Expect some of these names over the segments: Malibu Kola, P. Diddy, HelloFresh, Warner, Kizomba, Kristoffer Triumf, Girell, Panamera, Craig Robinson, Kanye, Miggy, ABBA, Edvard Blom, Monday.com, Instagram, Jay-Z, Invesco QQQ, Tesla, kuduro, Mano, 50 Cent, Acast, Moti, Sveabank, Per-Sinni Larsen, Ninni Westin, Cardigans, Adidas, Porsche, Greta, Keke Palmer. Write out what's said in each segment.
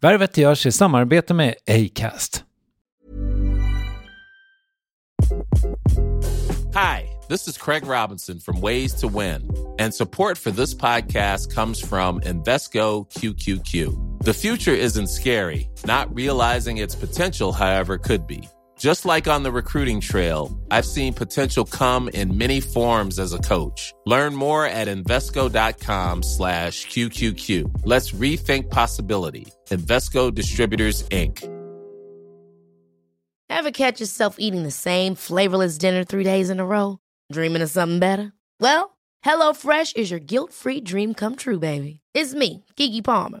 Värvet görs i samarbete med Acast. Hi, this is Craig Robinson from Ways to Win, and support for this podcast comes from Invesco QQQ. The future isn't scary, not realizing its potential, however, could be. Just like on the recruiting trail, I've seen potential come in many forms as a coach. Learn more at Invesco.com/QQQ. Let's rethink possibility. Invesco Distributors, Inc. Ever catch yourself eating the same flavorless dinner 3 days in a row? Dreaming of something better? Well, HelloFresh is your guilt-free dream come true, baby. It's me, Keke Palmer.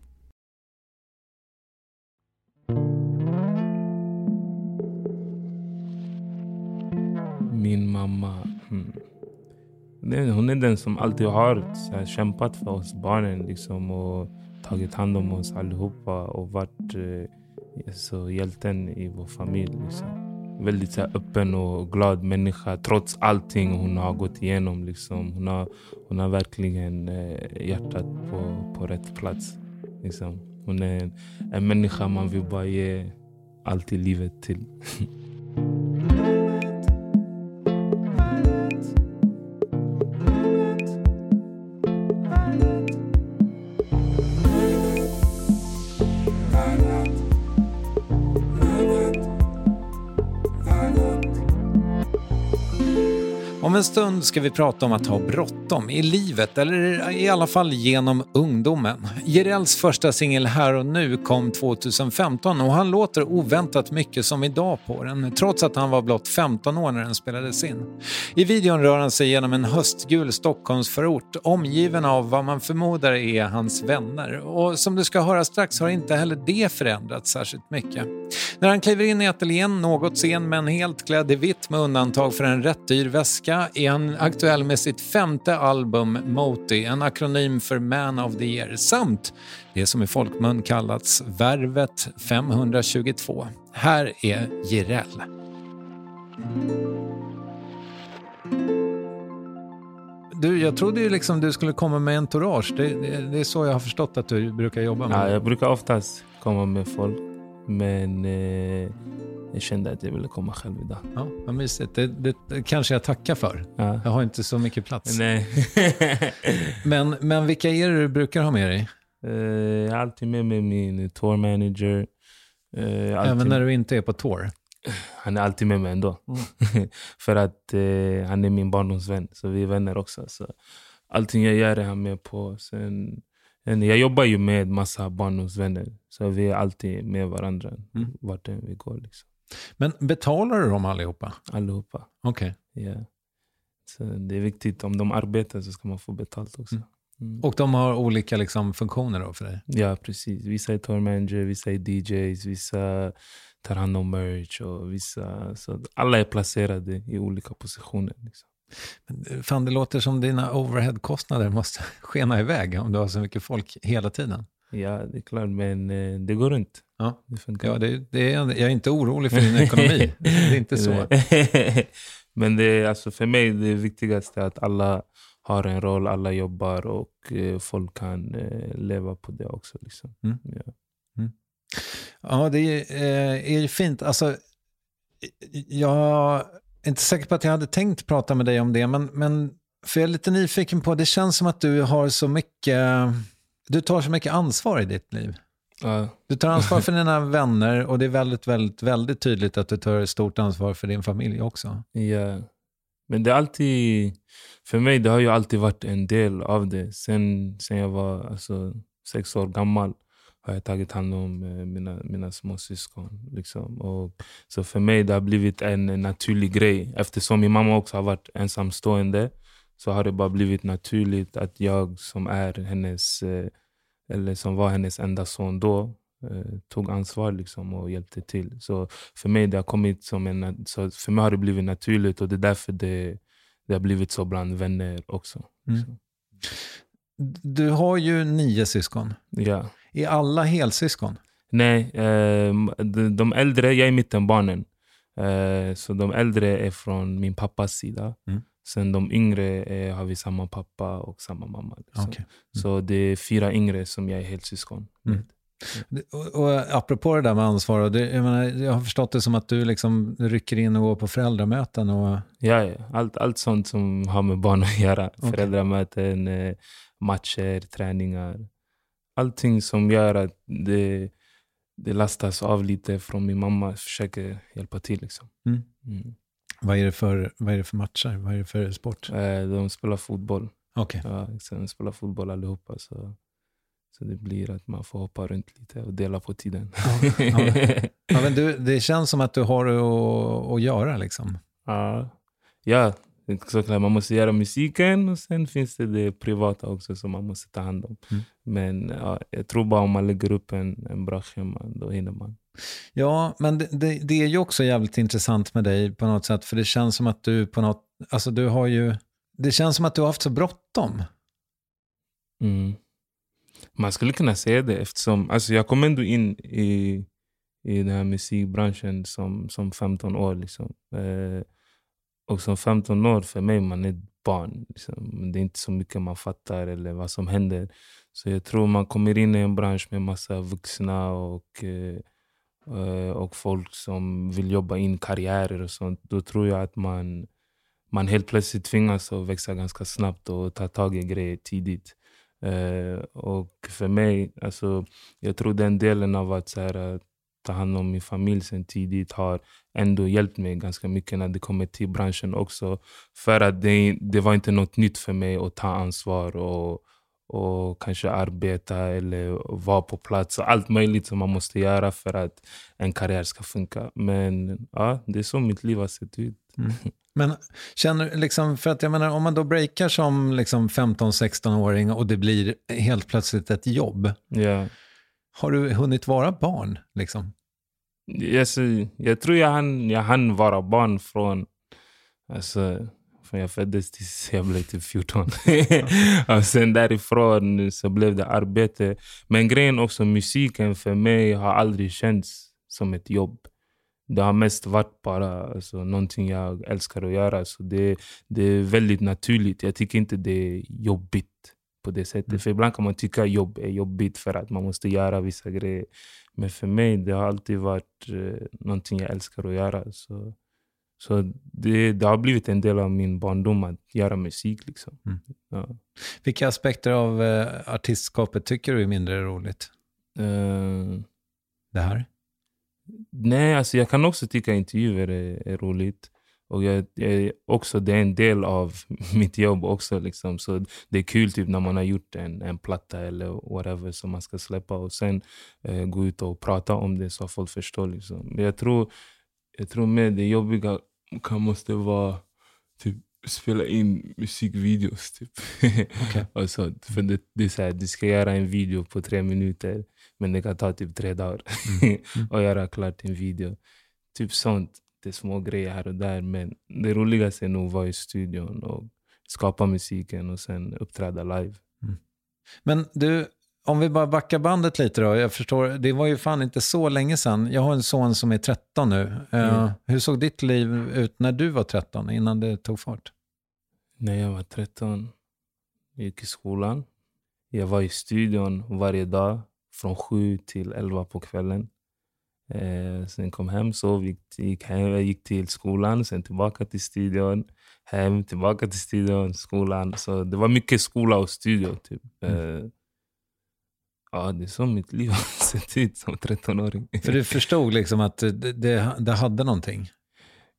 Min mamma, hon är den som alltid har så här, kämpat för oss barnen liksom, och tagit hand om oss allihopa och varit så hjälten i vår familj liksom. Väldigt så här, öppen och glad människa trots allting hon har gått igenom liksom. Hon har verkligen hjärtat på rätt plats liksom. Hon är en människa man vill bara ge allt i livet till. Om en stund ska vi prata om att ha bråttom i livet, eller i alla fall genom ungdomen. Girells första singel Här och nu kom 2015 och han låter oväntat mycket som idag på den, trots att han var blott 15 år när den spelades in. I videon rör han sig genom en höstgul Stockholmsförort, omgiven av vad man förmodar är hans vänner. Och som du ska höra strax har inte heller det förändrats särskilt mycket. När han kliver in i ateljén, något sen men helt klädd i vitt med undantag för en rätt dyr väska, är han aktuell med sitt femte album Moti, en akronym för Man of the Year, samt det som i folkmun kallats Värvet 522. Här är Girell. Jag trodde ju liksom du skulle komma med entourage. Det är så jag har förstått att du brukar jobba med. Ja, jag brukar oftast komma med folk, men... Jag kände att jag ville komma själv idag. Ja, vad mysigt. Det kanske jag tackar för. Ja. Jag har inte så mycket plats. Nej. men vilka är det du brukar ha med dig? Jag har alltid med mig min tour manager. Även när du inte är på tour? Han är alltid med mig ändå. Mm. För att han är min barndomsvän. Så vi är vänner också. Så allting jag gör är han med på. Sen... Jag jobbar ju med massa barndomsvänner. Så vi är alltid med varandra. Vart vi går liksom. Men betalar du dem allihopa? Allihopa. Okej. Okay. Yeah. Så det är viktigt, om de arbetar så ska man få betalt också. Mm. Mm. Och de har olika liksom, funktioner då för dig? Ja, precis. Vissa är tour manager, vissa är DJs, vissa tar hand om merch och vissa... Så alla är placerade i olika positioner liksom. Men fan, det låter som dina overhead-kostnader måste skena iväg om du har så mycket folk hela tiden. Ja, det är klart, men det går inte. Ja, det är, jag är inte orolig för din ekonomi. Det är inte så. Men det är, alltså, för mig det viktigaste är att alla har en roll, alla jobbar och folk kan leva på det också. Liksom. Mm. Ja. Mm. Ja, det är ju fint. Alltså, jag är inte säker på att jag hade tänkt prata med dig om det, men för jag är lite nyfiken på, det känns som att du har så mycket... Du tar så mycket ansvar i ditt liv. Ja. Du tar ansvar för dina vänner och det är väldigt, väldigt, väldigt tydligt att du tar stort ansvar för din familj också. Ja, men det är alltid... För mig, det har ju alltid varit en del av det. Sen jag var 6 år gammal har jag tagit hand om mina småsyskon. Liksom. Och, så för mig, det har blivit en naturlig grej. Eftersom min mamma också har varit ensamstående så har det bara blivit naturligt att jag som är hennes... eller som var hennes enda son då, tog ansvar liksom och hjälpte till. Så för mig det har kommit som en... Så för mig har det blivit naturligt och det är därför det har blivit så bland vänner också. Mm. Så. Du har ju 9 syskon. Ja. Är alla helsyskon? Nej, de äldre, jag är mittenbarnen. Så de äldre är från min pappas sida. Mm. Sen de yngre har vi samma pappa och samma mamma. Liksom. Okay. Mm. Så det är 4 yngre som jag är helt syskon. Mm. Mm. Och apropå det där med ansvar, jag har förstått det som att du liksom rycker in och går på föräldramöten. Och... Ja, allt sånt som har med barn att göra. Okay. Föräldramöten, matcher, träningar. Allting som gör att det lastas av lite från min mamma. Försöker hjälpa till liksom. Mm. Mm. Vad är det för matcher? Vad är det för sport? De spelar fotboll. Okej. Okay. Ja, de spelar fotboll allihopa. Så det blir att man får hoppa runt lite och dela på tiden. Ja, men det känns som att du har att göra liksom. Ja, såklart. Man måste göra musiken och sen finns det privata också som man måste ta hand om. Mm. Men ja, jag tror bara om man lägger upp en bra schema då hinner man. Ja, men det är ju också jävligt intressant med dig på något sätt, för det känns som att du på något, alltså du har ju, det känns som att du har haft så bråttom. Mm. Man skulle kunna säga det eftersom, alltså jag kom ändå in i den här musikbranschen som 15 år liksom. Och som 15 år för mig, man är ett barn liksom. Det är inte så mycket man fattar eller vad som händer. Så jag tror man kommer in i en bransch med massa vuxna och folk som vill jobba in karriärer och sånt, då tror jag att man helt plötsligt tvingas att växa ganska snabbt och ta tag i grejer tidigt. Och för mig, alltså, jag tror den delen av att så här, ta hand om min familj sen tidigt har ändå hjälpt mig ganska mycket när det kommer till branschen också. För att det var inte något nytt för mig att ta ansvar och kanske arbeta eller vara på plats. Allt möjligt som man måste göra för att en karriär ska funka. Men ja, det är så mitt liv har sett ut. Mm. Men känner liksom, för att jag menar, om man då breakar som liksom 15-16-åring och det blir helt plötsligt ett jobb. Yeah. Har du hunnit vara barn liksom? Yes, jag tror jag hann vara barn från... Alltså, jag föddes tills jag blev typ 14. Och sen därifrån så blev det arbete. Men grejen också, musiken för mig har aldrig känts som ett jobb. Det har mest varit bara alltså, någonting jag älskar att göra. Så det är väldigt naturligt. Jag tycker inte det är jobbigt på det sättet. Mm. För ibland kan man tycka jobb är jobbigt för att man måste göra vissa grejer. Men för mig det har alltid varit någonting jag älskar att göra. Så det har blivit en del av min barndom att göra musik liksom. Mm. Ja. Vilka aspekter av artistskapet tycker du är mindre roligt? Det här? Nej, alltså jag kan också tycka intervjuer är roligt. Och det är en del av mitt jobb också liksom. Så det är kul typ när man har gjort en platta eller whatever som man ska släppa. Och sen gå ut och prata om det så folk förstår liksom. Jag tror... Jag tror med det jobbiga kan måste vara typ spela in musikvideos typ. Okay. Och så, för det är så här, du ska göra en video på 3 minuter men det kan ta typ 3 dagar och göra klart en video. Typ sånt, det är små grejer här och där, men det roligaste är nog vara i studion och skapa musiken och sen uppträda live. Mm. Men du, om vi bara backar bandet lite då. Jag förstår, det var ju fan inte så länge sedan. Jag har en son som är 13 nu. Hur såg ditt liv ut när du var 13, innan det tog fart? När jag var 13 gick i skolan. Jag var i studion varje dag från 7 till 11 på kvällen. Sen kom hem, sov, gick till skolan, sen tillbaka till studion, hem, tillbaka till studion, skolan. Så det var mycket skola och studio typ. Ja, det är så mitt liv har sett ut som 13-åring. För du förstod liksom att det hade någonting?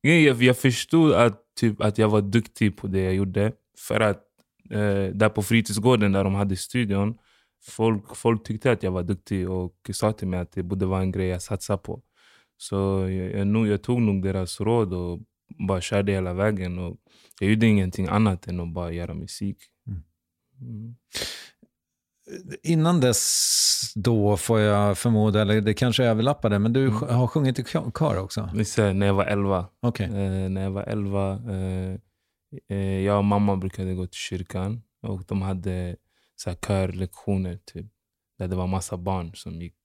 Jag förstod att jag var duktig på det jag gjorde. För att där på fritidsgården där de hade studion, folk tyckte att jag var duktig och sa till mig att det borde vara en grej jag satsar på. Så jag tog nog deras råd och bara körde hela vägen. Och jag gjorde ingenting annat än att bara göra musik. Mm. Innan dess då får jag förmoda, eller det kanske överlappade, men du har sjungit i kör också? När jag var 11. Okay. När jag var 11, jag och mamma brukade gå till kyrkan och de hade så här körlektioner typ, där det var massa barn som gick.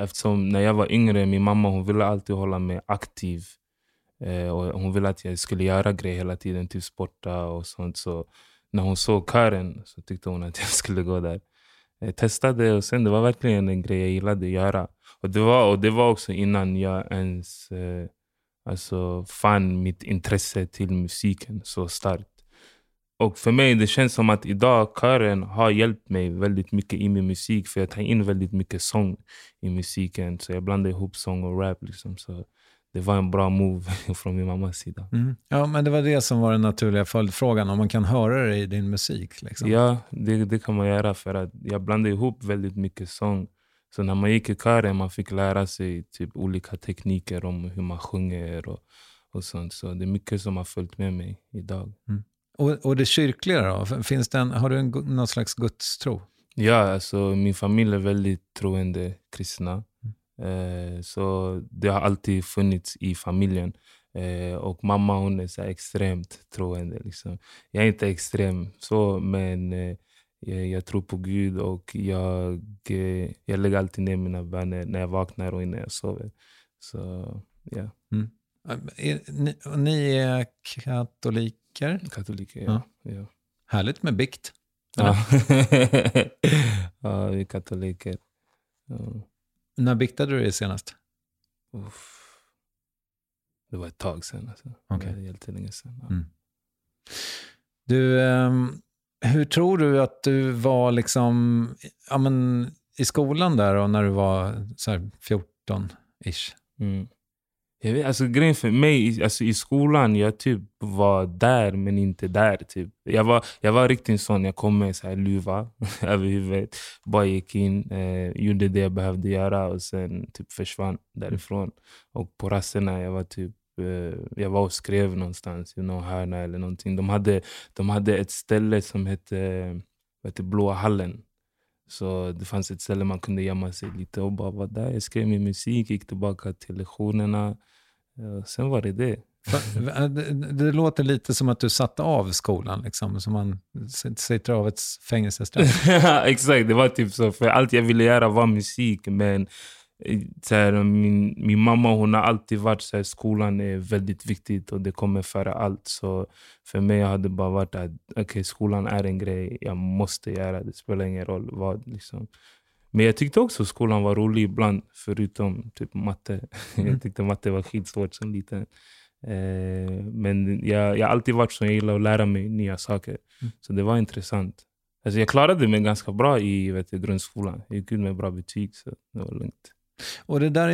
Eftersom när jag var yngre, min mamma, hon ville alltid hålla mig aktiv. Och hon ville att jag skulle göra grejer hela tiden, typ sporta och sånt, så när hon såg kören så tyckte hon att jag skulle gå där. Jag testade och sen det var verkligen en grej jag gillade att göra. Och det var också innan jag ens fann mitt intresse till musiken så starkt. Och för mig det känns som att idag kören har hjälpt mig väldigt mycket i min musik. För jag tar in väldigt mycket sång i musiken. Så jag blandar ihop sång och rap liksom så. Det var en bra move från min mammas sida. Mm. Ja, men det var det som var den naturliga följdfrågan. Om man kan höra det i din musik. Liksom. Ja, det kan man göra. För att jag blandade ihop väldigt mycket sång. Så när man gick i kören man fick lära sig typ olika tekniker om hur man sjunger och sånt. Så det är mycket som har följt med mig idag. Mm. Och det kyrkliga då? Finns det har du någon slags gudstro? Ja, alltså min familj är väldigt troende kristna. Så det har alltid funnits i familjen. Och mamma hon är så extremt troende liksom. Jag är inte extrem så, men jag tror på Gud. Och jag lägger alltid ner mina böner när jag vaknar och när jag sover. Så ja. Mm. Ni är katoliker? Katoliker, ja. Härligt med bikt. Ja, ja vi är katoliker. Ja. När biktade du det senast? Uff. Det var ett tag sedan. Alltså. Okay. Det var helt länge sedan. Ja. Mm. Du, hur tror du att du var liksom, ja, men, i skolan där och när du var så här 14-ish? Mm. Jag vet, alltså grejen för mig, alltså, i skolan jag typ var där men inte där typ. Jag var riktigt sån, jag kom med så här luva över huvudet, bara gick in, gjorde det jag behövde göra och sen typ försvann därifrån. Och på rasterna jag var typ jag var och skrev någonstans i någon hörna eller någonting. De hade ett ställe som hette Blåa hallen. Så det fanns ett ställe man kunde gömma sig lite och bara var där. Jag skrev min musik, gick tillbaka till lektionerna. Sen var det. Det låter lite som att du satt av skolan liksom. Som man sitter av ett fängelsestraff. Ja, exakt. Det var typ så. För allt jag ville göra var musik. Men så här, min mamma hon har alltid varit så här, skolan är väldigt viktigt och det kommer före allt. Så för mig hade det bara varit att okay, skolan är en grej jag måste göra, det spelar ingen roll vad liksom. Men jag tyckte också skolan var rolig ibland, förutom typ matte. Jag tyckte matte var skitsvårt som liten. Men jag har alltid varit så, jag gillar att lära mig nya saker. Så det var intressant. Alltså jag klarade mig ganska bra i grundskolan. Jag gick ut med bra betyg så det var lugnt. Och det där,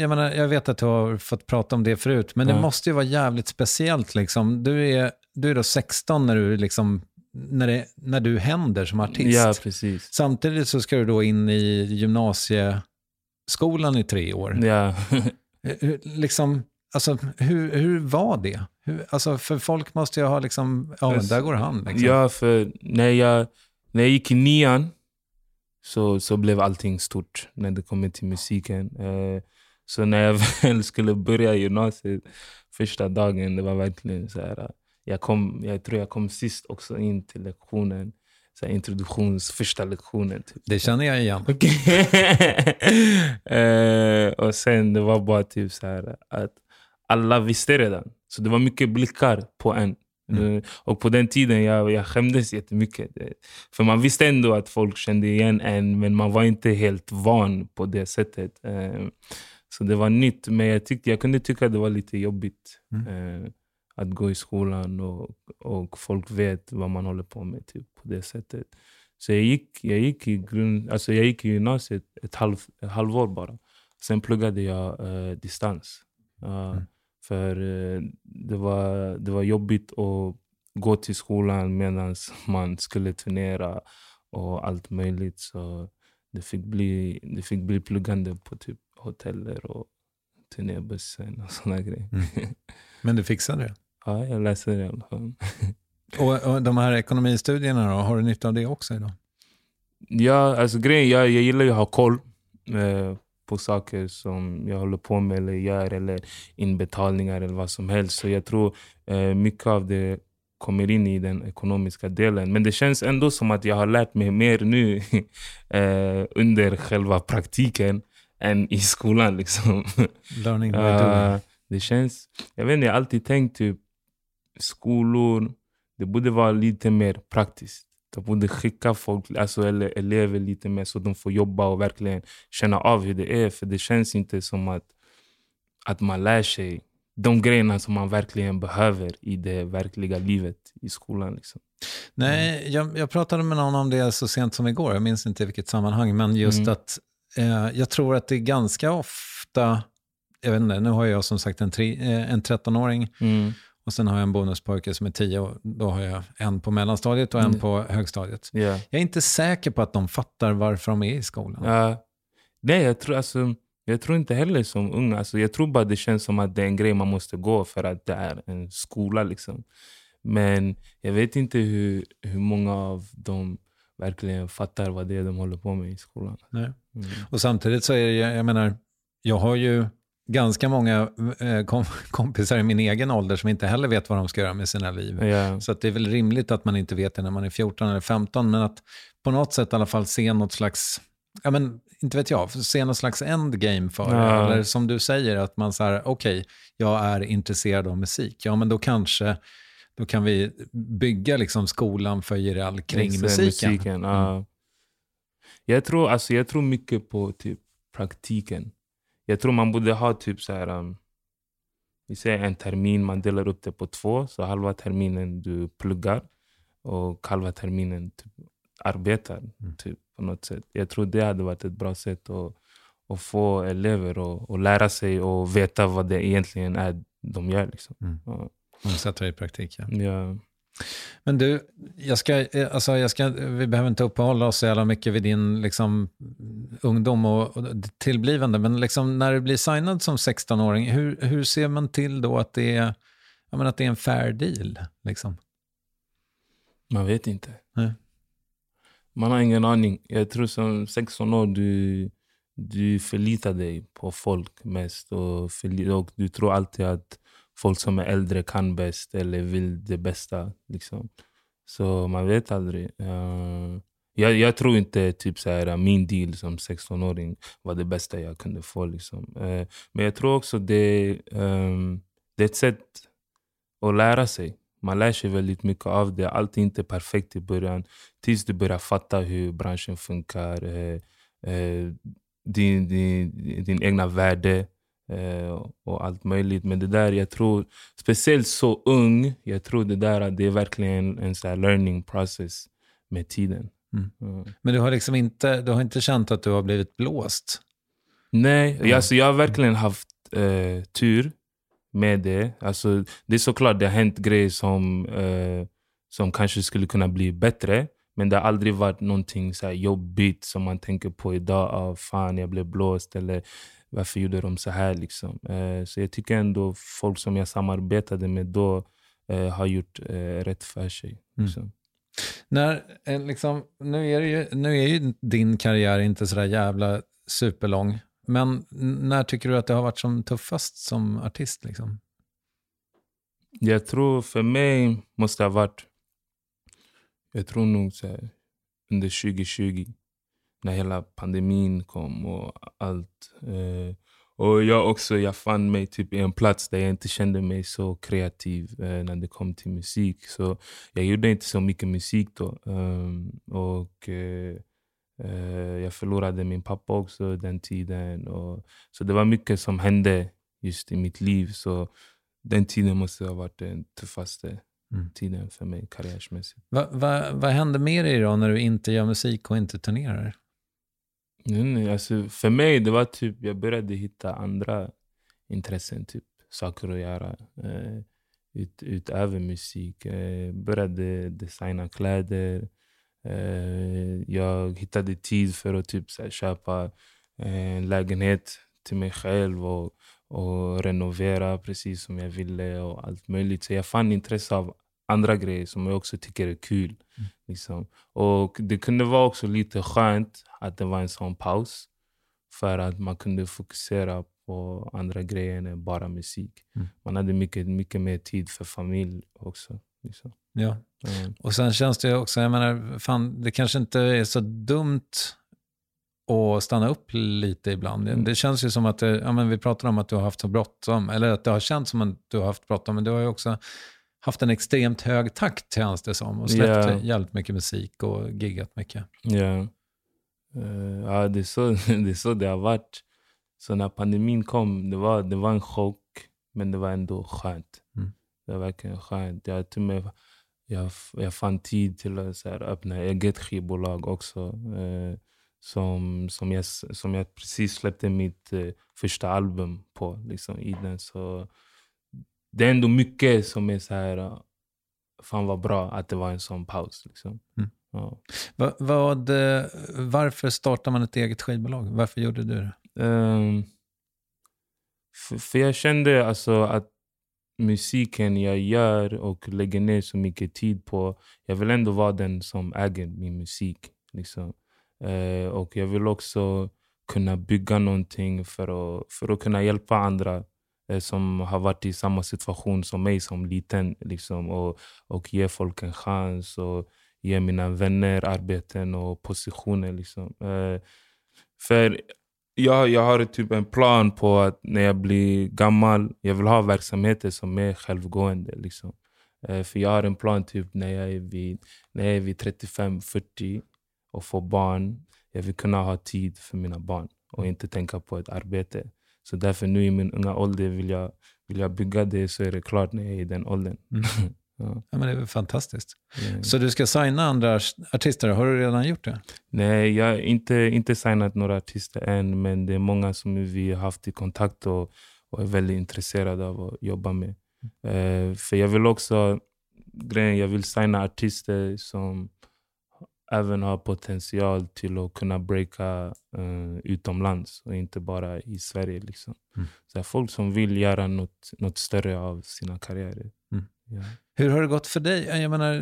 jag menar, jag vet att du har fått prata om det förut, men det måste ju vara jävligt speciellt liksom. Du är då 16 när du liksom när du händer som artist. Ja, precis. Samtidigt så ska du då in i gymnasieskolan i 3 år. Ja. Liksom Alltså, hur var det? Alltså, för folk måste ju ha liksom, ja, men där går han. Liksom. Ja, för när jag gick i nian så blev allting stort när det kommer till musiken. Så när jag väl skulle börja gymnasiet första dagen, det var verkligen så här. Jag tror jag kom sist också in till lektionen. Så första lektionen. Typ. Det känner jag igen. Och sen det var bara typ så här att alla visste redan. Så det var mycket blickar på en. Mm. Och på den tiden jag skämdes jättemycket. För man visste ändå att folk kände igen en, men man var inte helt van på det sättet. Så det var nytt, men jag kunde tycka att det var lite jobbigt. Mm. Att gå i skolan och folk vet vad man håller på med typ, på det sättet. Så jag gick i gymnasiet ett halvår bara. Sen pluggade jag distans. För det var jobbigt att gå till skolan medan man skulle turnera och allt möjligt. Så det fick bli pluggande på typ hoteller och turnébussen och såna grejer. Mm. Men du fixade det? Ja, jag läser det i alla fall. Och de här ekonomistudierna då, har du nytta av det också idag? Ja, alltså grejen, jag gillar ju att ha koll på saker som jag håller på med eller gör eller inbetalningar eller vad som helst. Så jag tror mycket av det kommer in i den ekonomiska delen. Men det känns ändå som att jag har lärt mig mer nu under själva praktiken än i skolan liksom. Learning by doing. Det känns, jag vet inte, jag har alltid tänkt typ skolor, det borde vara lite mer praktiskt. De borde skicka folk, alltså, eller elever lite mer så de får jobba och verkligen känna av hur det är. För det känns inte som att man lär sig de grejerna som man verkligen behöver i det verkliga livet i skolan liksom. Nej, jag pratade med någon om det så sent som igår. Jag minns inte vilket sammanhang, men just att jag tror att det är ganska ofta, jag vet inte, nu har jag som sagt en 13-åring och sen har jag en bonuspojke som är 10 och då har jag en på mellanstadiet och en på högstadiet. Yeah. Jag är inte säker på att de fattar varför de är i skolan. Nej, jag tror inte heller som unga. Alltså, jag tror bara det känns som att det är en grej man måste gå för att det är en skola liksom. Men jag vet inte hur många av dem verkligen fattar vad det är de håller på med i skolan. Nej. Mm. Och samtidigt så är det, jag menar, jag har ju ganska många kompisar i min egen ålder som inte heller vet vad de ska göra med sina liv. Yeah. Så att det är väl rimligt att man inte vet det när man är 14 eller 15, men att på något sätt i alla fall se något slags, ja men inte vet jag, se något slags endgame för det. Eller som du säger att man så här, okej, jag är intresserad av musik. Ja, men då kanske då kan vi bygga liksom skolan för Girell kring musiken. Jag tror mycket på typ praktiken. Jag tror man borde ha typ så här, vi säger en termin, man delar upp det på 2, så halva terminen du pluggar och halva terminen typ arbetar typ på något sätt. Jag tror det hade varit ett bra sätt att få elever och lära sig och veta vad det egentligen är de gör liksom. Man sätter det i praktik, ja. Yeah. Men du, vi behöver inte uppehålla oss så jävla mycket vid din liksom, ungdom och tillblivande, men liksom, när du blir signad som 16-åring, hur ser man till då att det är, jag menar, att det är en fair deal? Liksom? Man vet inte. Nej. Man har ingen aning. Jag tror som 16 år du förlitar dig på folk mest och du tror alltid att folk som är äldre kan bäst eller vill det bästa liksom. Så man vet aldrig. Jag tror inte typ så här, min deal som 16-åring var det bästa jag kunde få liksom. Men jag tror också det är ett sätt att lära sig. Man lär sig väldigt mycket av det. Allt är inte perfekt i början. Tills du börjar fatta hur branschen funkar. Din egna värde. Och allt möjligt. Men det där, jag tror, speciellt så ung, jag tror det där att det är verkligen en så här learning process med tiden. Men du har liksom inte känt att du har blivit blåst? Nej, alltså jag har verkligen haft tur med det. Alltså det är såklart det har hänt grejer som kanske skulle kunna bli bättre, Men det har aldrig varit någonting så här jobbigt som man tänker på idag. Ah, fan, jag blev blåst eller varför gjorde de så här liksom. Så jag tycker ändå folk som jag samarbetade med då har gjort rätt för sig. Liksom. Mm. När, liksom, nu är ju din karriär inte så där jävla superlång. Men när tycker du att det har varit som tuffast som artist liksom? Jag tror för mig måste ha varit, jag tror nog så här, under 2020 när hela pandemin kom och allt. Och jag fann mig typ i en plats där jag inte kände mig så kreativ när det kom till musik. Så jag gjorde inte så mycket musik då. Jag förlorade min pappa också den tiden. Och, så det var mycket som hände just i mitt liv. Så den tiden måste ha varit den tuffaste tiden för mig karriärsmässigt. Vad hände med dig då när du inte gör musik och inte turnerar? Nej, alltså för mig det var typ, jag började hitta andra intressen, typ saker att göra utöver musik. Började designa kläder. Jag hittade tid för att typ så här, köpa en lägenhet till mig själv och renovera precis som jag ville och allt möjligt. Så jag fann intresse av andra grejer som jag också tycker är kul. Liksom. Och det kunde vara också lite skönt att det var en sån paus för att man kunde fokusera på andra grejer än bara musik. Man hade mycket mer tid för familj också. Liksom. Ja. Och sen känns det också, jag menar, fan, det kanske inte är så dumt att stanna upp lite ibland. Det känns ju som att vi pratar om att du har haft så bråttom, eller att det har känts som att du har haft bråttom, men du har ju också haft en extremt hög takt, känns det som, och släppt jävligt mycket musik och giggat mycket. Ja, det är så det har varit. Så när pandemin kom, det var en chock, men det var ändå skönt. Det var verkligen skönt. Jag fann tid till att så här, öppna eget skivbolag också. Som jag precis släppte mitt första album på, liksom, i den. Så det är ändå mycket som är så här, fan vad bra att det var en sån paus. Liksom. Ja. Varför startar man ett eget skivbolag? Varför gjorde du det? För jag kände alltså att musiken jag gör och lägger ner så mycket tid på, jag vill ändå vara den som äger min musik. Liksom. Och jag vill också kunna bygga någonting för att kunna hjälpa andra som har varit i samma situation som mig som liten. Liksom, och ge folk en chans och ge mina vänner arbeten och positioner. Liksom. För jag har typ en plan på att när jag blir gammal, jag vill ha verksamheter som är självgående. Liksom. För jag har en plan typ när jag är vid 35-40 och får barn, jag vill kunna ha tid för mina barn och inte tänka på ett arbete. Så därför nu i min unga ålder vill jag bygga det, så är det klart när jag är i den åldern. Ja, men det är fantastiskt. Så du ska signa andra artister, har du redan gjort det? Nej, jag har inte signat några artister än, men det är många som vi har haft i kontakt och är väldigt intresserade av att jobba med. För jag vill också, jag vill signa artister som även har potential till att kunna breaka utomlands och inte bara i Sverige. Liksom. Så det är folk som vill göra något större av sina karriärer. Ja. Hur har det gått för dig? Jag menar,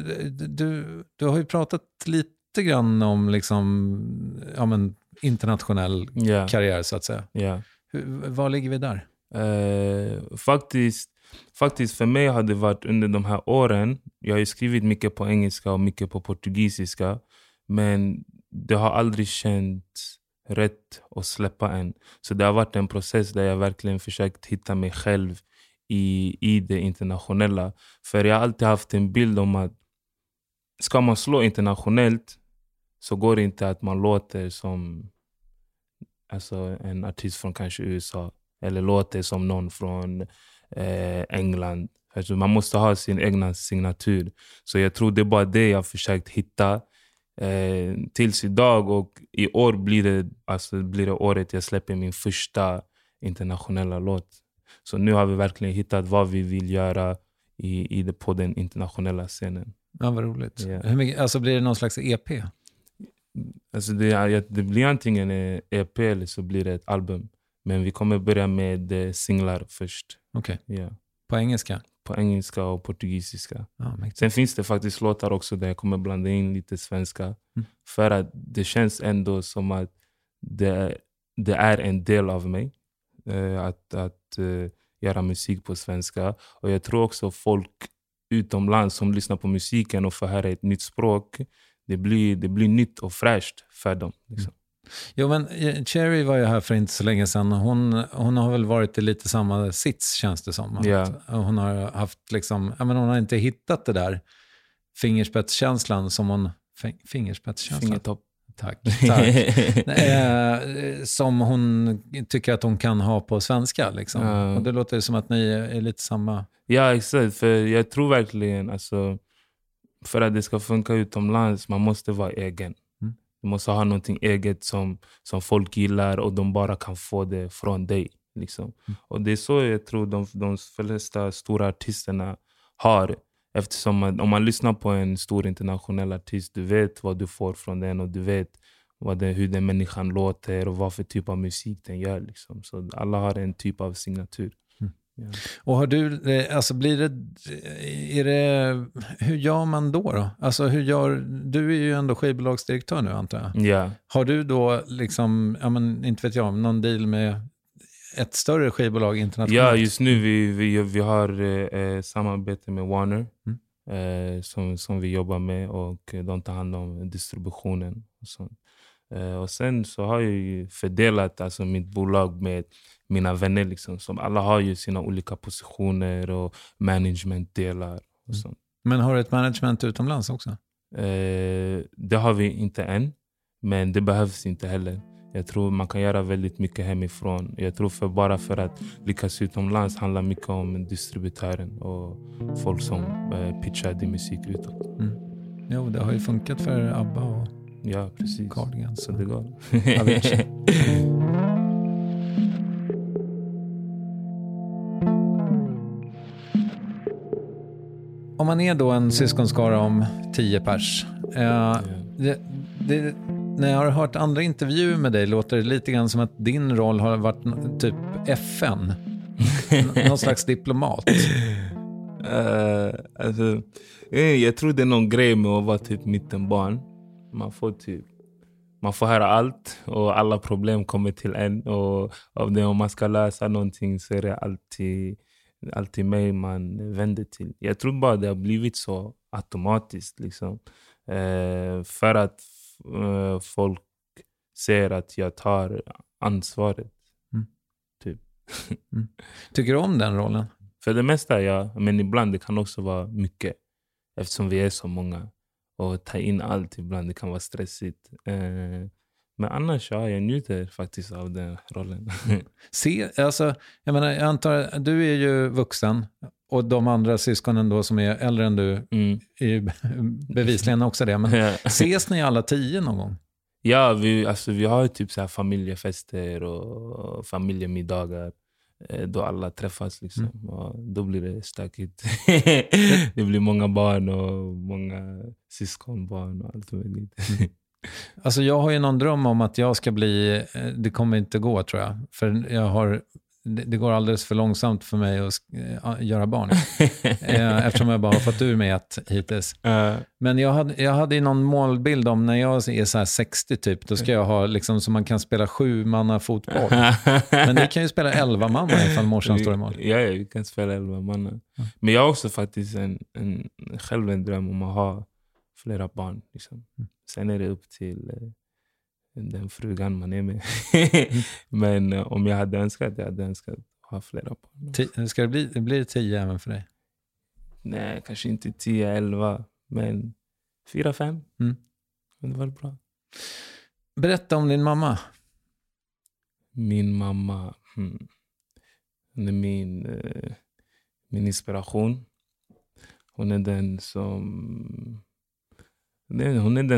du har ju pratat lite grann om liksom, internationell karriär så att säga. Yeah. Var ligger vi där? Faktiskt för mig har det varit under de här åren, jag har ju skrivit mycket på engelska och mycket på portugisiska, men det har aldrig känts rätt att släppa än. Så det har varit en process där jag verkligen försökt hitta mig själv i det internationella. För jag har alltid haft en bild om att ska man slå internationellt så går det inte att man låter som en artist från kanske USA eller låter som någon från England. Alltså man måste ha sin egna signatur. Så jag tror det är bara det jag har försökt hitta tills idag, och i år blir det året jag släpper min första internationella låt. Så nu har vi verkligen hittat vad vi vill göra på den internationella scenen. Ja, vad roligt. Yeah. Hur mycket, alltså blir det någon slags EP? Alltså det blir antingen EP eller så blir det ett album. Men vi kommer börja med singlar först. Okej. Okay. Yeah. På engelska? På engelska och portugisiska. Ah, sen finns det faktiskt låtar också där jag kommer blanda in lite svenska. Mm. För att det känns ändå som att det är en del av mig. Att göra musik på svenska. Och jag tror också folk utomlands som lyssnar på musiken och får höra ett nytt språk. Det blir nytt och fräscht för dem. Liksom. Mm. Jo, men Cherry var ju här för inte så länge sedan. Hon har väl varit i lite samma sits, känns det som. Yeah. Hon har haft liksom, ja, men hon har inte hittat det där fingerspetskänslan som hon... Fingerspetskänslan? Fingertopp. Tack. Som hon tycker att hon kan ha på svenska. Liksom. Och det låter som att ni är lite samma... Ja, exakt. För jag tror verkligen, alltså, för att det ska funka utomlands, man måste vara egen. Du måste ha någonting eget som folk gillar och de bara kan få det från dig. Liksom. Mm. Och det är så jag tror de flesta stora artisterna har. Eftersom om man lyssnar på en stor internationell artist, du vet vad du får från den och du vet hur den människan låter och vad för typ av musik den gör. Liksom. Så alla har en typ av signatur. Mm. Ja. Och har du, alltså hur gör man då? Alltså du är ju ändå skivbolagsdirektör nu, antar jag. Yeah. Har du då liksom, ja, men inte vet jag, någon deal med ett större skivbolag internationellt? Ja, just nu vi har samarbete med Warner som vi jobbar med, och de tar hand om distributionen och sånt. Och sen så har jag ju fördelat, alltså, mitt bolag med mina vänner, liksom, som alla har ju sina olika positioner och managementdelar och sånt. Men har du ett management utomlands också? Det har vi inte än, men det behövs inte heller. Jag tror man kan göra väldigt mycket hemifrån. Jag tror bara för att lyckas utomlands handlar mycket om distributören och folk som pitchar din musik utåt. Mm. Jo, det har ju funkat för ABBA och ja, precis. Cardigans. Så det går. Om man är då en syskonskara om 10 pers. När jag har hört andra intervjuer med dig låter det lite grann som att din roll har varit typ FN. Någon slags diplomat. Alltså, jag tror det är någon grej med att vara typ mittenbarn. Man får höra allt och alla problem kommer till en. Och av det, om man ska lösa någonting så är det alltid mig man vänder till. Jag tror bara det har blivit så automatiskt, liksom. För att folk ser att jag tar ansvaret. Typ. Tycker du om den rollen? För det mesta, ja. Men ibland det kan också vara mycket. Eftersom vi är så många. Och ta in allt ibland. Det kan vara stressigt. Men annars, ja, jag njuter faktiskt av den rollen. Alltså, jag antar, du är ju vuxen. Och de andra syskonen då som är äldre än du är bevisligen också det. Men ses ni alla 10 någon gång? Ja, vi har typ så här familjefester och familjemiddagar. Då alla träffas, liksom. Och då blir det stökigt. Det blir många barn och många syskonbarn och allt möjligt. Alltså, jag har ju någon dröm om att jag ska bli... Det kommer inte gå, tror jag. För jag har... Det går alldeles för långsamt för mig att göra barn. Eftersom jag bara har fått ur mig ett hittills. Men jag hade ju någon målbild om när jag är så här 60 typ. Då ska jag ha, liksom, så man kan spela 7-manna fotboll. Men ni kan ju spela 11-manna ifall morsan står i mål. Ja, vi kan spela 11-manna. Men jag har också faktiskt själv en dröm om att ha flera barn. Liksom. Sen är det upp till... den frugan man är med. Men om jag hade önskat, ha flera barn. Ska det blir 10 även för dig? Nej, kanske inte 10-11, men 4-5. Men det var bra. Berätta om din mamma. Min mamma, hon är min inspiration. Hon är den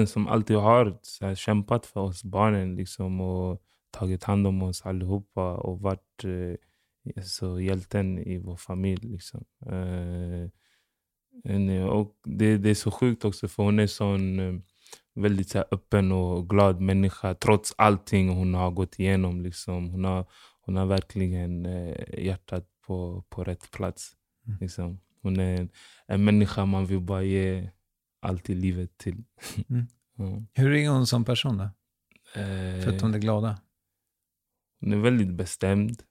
som alltid har så här, kämpat för oss barnen, liksom, och tagit hand om oss allihopa och varit så hjälten i vår familj, liksom. En ook, det är så sjukt också för hon är sån väldigt så här, öppen och glad människa trots allting hon har gått igenom. Liksom. Hon har verkligen hjärtat på rätt plats. Liksom. Hon är en människa man vill bara ge allt i livet till. Mm. Ja. Hur är hon som person då? För att hon är glada? Hon är väldigt bestämd.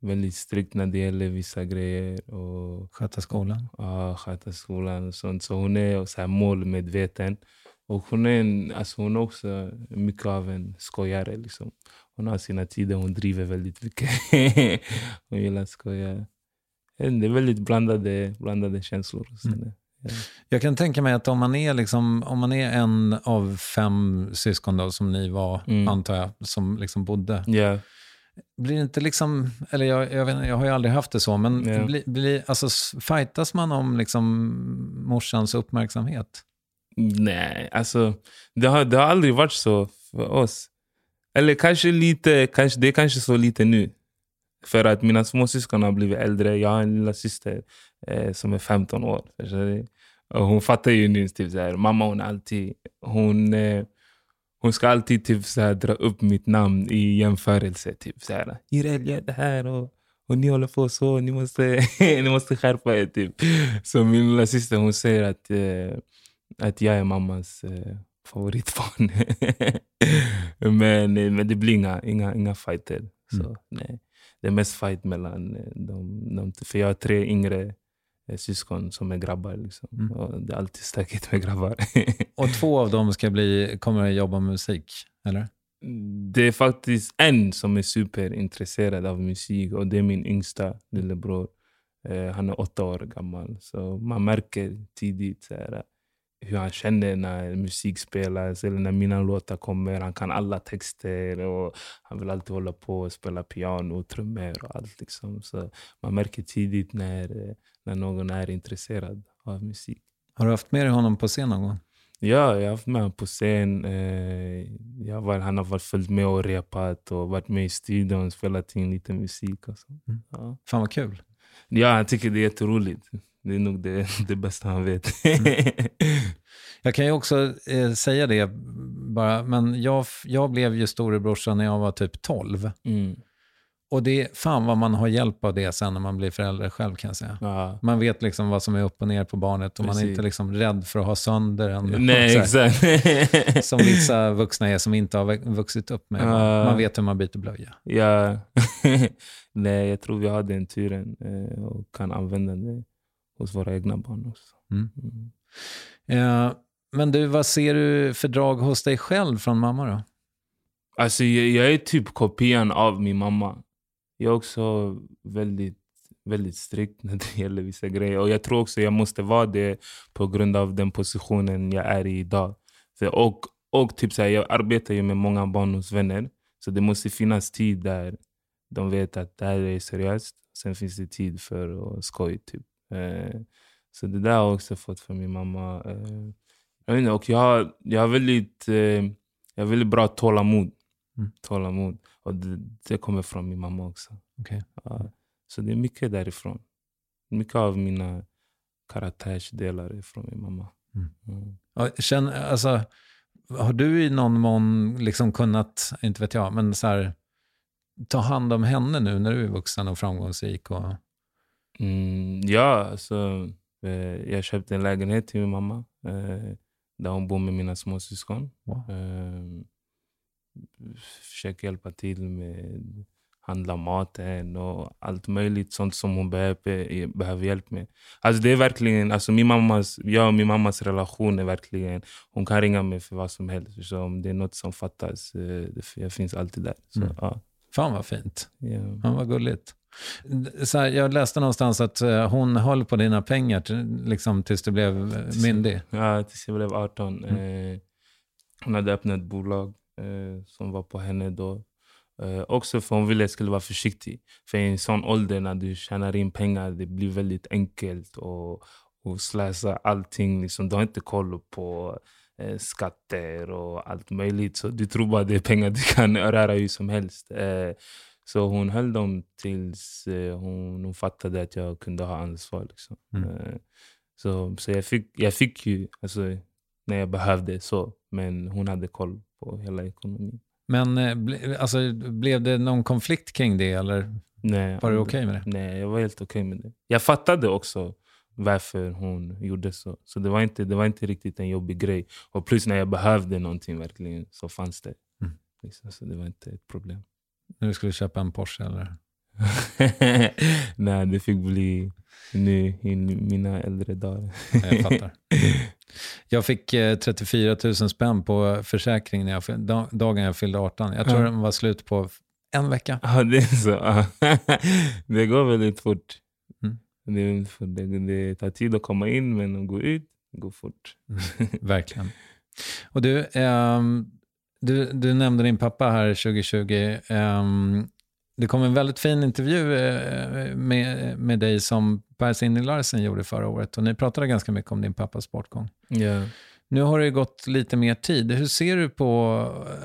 Väldigt strikt när det gäller vissa grejer. Och, sköta skolan? Ja, sköta skolan och sånt. Så hon är så här målmedveten. Och hon är också mycket av en skojare. Liksom. Hon har sina tider, hon driver väldigt mycket. Hon gillar skoja. Det är väldigt blandade känslor. Mm. Ja. Jag kan tänka mig att om man är en av 5 syskon då, som ni var, antar jag, som liksom bodde. Yeah. Blir inte liksom, eller jag vet inte, jag har ju aldrig haft det så, men yeah. Alltså, fightas man om liksom morsans uppmärksamhet? Nej, alltså det har aldrig varit så för oss. Eller kanske så lite nu. För att mina småsyskon har blivit äldre. Jag har en lilla syster som är 15 år. Och hon fattar ju nu typ så här. Mamma hon ska alltid typ så här, dra upp mitt namn i jämförelse. Typ så här. Girell gör det här och ni håller på så. Ni måste skärpa er typ. Så min lilla syster hon säger att jag är mammas favoritbarn. men det blir inga fighter. Så nej. Det är mest fight mellan dem. För jag har 3 yngre syskon som är grabbar. Liksom. Mm. Och det är alltid stökigt med grabbar. Och 2 av dem kommer att jobba med musik, eller? Det är faktiskt en som är superintresserad av musik. Och det är min yngsta lillebror. Han är 8 år gammal. Så man märker tidigt så här, hur han känner när musik spelas eller när mina låtar kommer. Han kan alla texter och han vill alltid hålla på och spela piano och trummor och allt liksom. Så man märker tidigt när någon är intresserad av musik. Har du haft med honom på scen någon gång? Ja, jag har haft med honom på scen. Han har varit följt med och repat och varit med i studion och spelat in lite musik och så. Mm. Ja. Fan vad kul. Ja, jag tycker det är jätteroligt. Det är nog det bästa han vet. Mm. Jag kan ju också säga det bara, men jag blev ju storebrorsan när jag var typ 12. Mm. Och det, fan vad man har hjälp av det sen när man blir förälder själv kan jag säga. Ja. Man vet liksom vad som är upp och ner på barnet och precis. Man är inte liksom rädd för att ha sönder en. Nej, exakt. Som vissa vuxna är som inte har vuxit upp med. Ja. Man vet hur man byter blöja. Ja. Nej, jag tror vi har den turen och kan använda det hos våra egna barn också. Mm. Mm. Men du, vad ser du för drag hos dig själv från mamma då? Alltså jag är typ kopian av min mamma. Jag är också väldigt, väldigt strikt när det gäller vissa grejer. Och jag tror också jag måste vara det på grund av den positionen jag är i idag. Och typ så här, jag arbetar ju med många barn hos vänner. Så det måste finnas tid där de vet att det här är seriöst. Sen finns det tid för skoj typ. Så det där har jag också fått från min mamma. Jag vet inte, och jag har väldigt bra tålamod. Mm. Tålamod. Och det kommer från min mamma också. Okay. Ja, så det är mycket därifrån. Mycket av mina karaktärsdelar är från min mamma. Mm. Mm. Och alltså, har du i någon mån liksom kunnat, inte vet jag, men så här, ta hand om henne nu när du är vuxen och framgångsrik och... Ja, så jag köpte en lägenhet till min mamma där hon bor med mina småsyskon. Wow. Försöker hjälpa till med handla maten och allt möjligt sånt som hon behöver hjälp med. Alltså det är verkligen, alltså jag och min mammas relation är verkligen, hon kan ringa mig för vad som helst. Så om det är något som fattas, jag finns alltid där. Så, ja. Fan vad fint. Yeah. Fan vad gulligt. Så här, jag läste någonstans att hon höll på dina pengar liksom, tills du blev myndig. Ja, tills jag blev 18. Hon hade öppnat ett bolag som var på henne då. Också för hon ville jag skulle vara försiktig. För i en sån ålder när du tjänar in pengar, det blir väldigt enkelt och slösa allting. Liksom, du har inte koll på skatter och allt möjligt. Så du tror bara det är pengar du kan röra hur som helst. Så hon höll dem tills hon fattade att jag kunde ha ansvar. Liksom. Mm. Så jag fick ju, alltså, när jag behövde så, men hon hade koll på hela ekonomin. Men alltså, blev det någon konflikt kring det, eller nej, var du okej med det? Nej, jag var helt okej med det. Jag fattade också varför hon gjorde så. Så det var inte riktigt en jobbig grej. Och plus när jag behövde någonting verkligen så fanns det. Mm. Så det var inte ett problem. Nu skulle du köpa en Porsche eller? Nej, det fick bli nu i mina äldre dagar. Jag fattar. Jag fick 34 000 spänn på försäkring när dagen jag fyllde 18. Jag tror den var slut på en vecka. Ja, det är så. Det går väldigt fort. Mm. Det tar tid att komma in, men att gå ut går fort. Verkligen. Och du nämnde din pappa här 2020. Det kom en väldigt fin intervju med dig som Per-Sinni Larsen gjorde förra året. Och ni pratade ganska mycket om din pappas bortgång. Yeah. Nu har det gått lite mer tid. Hur ser du på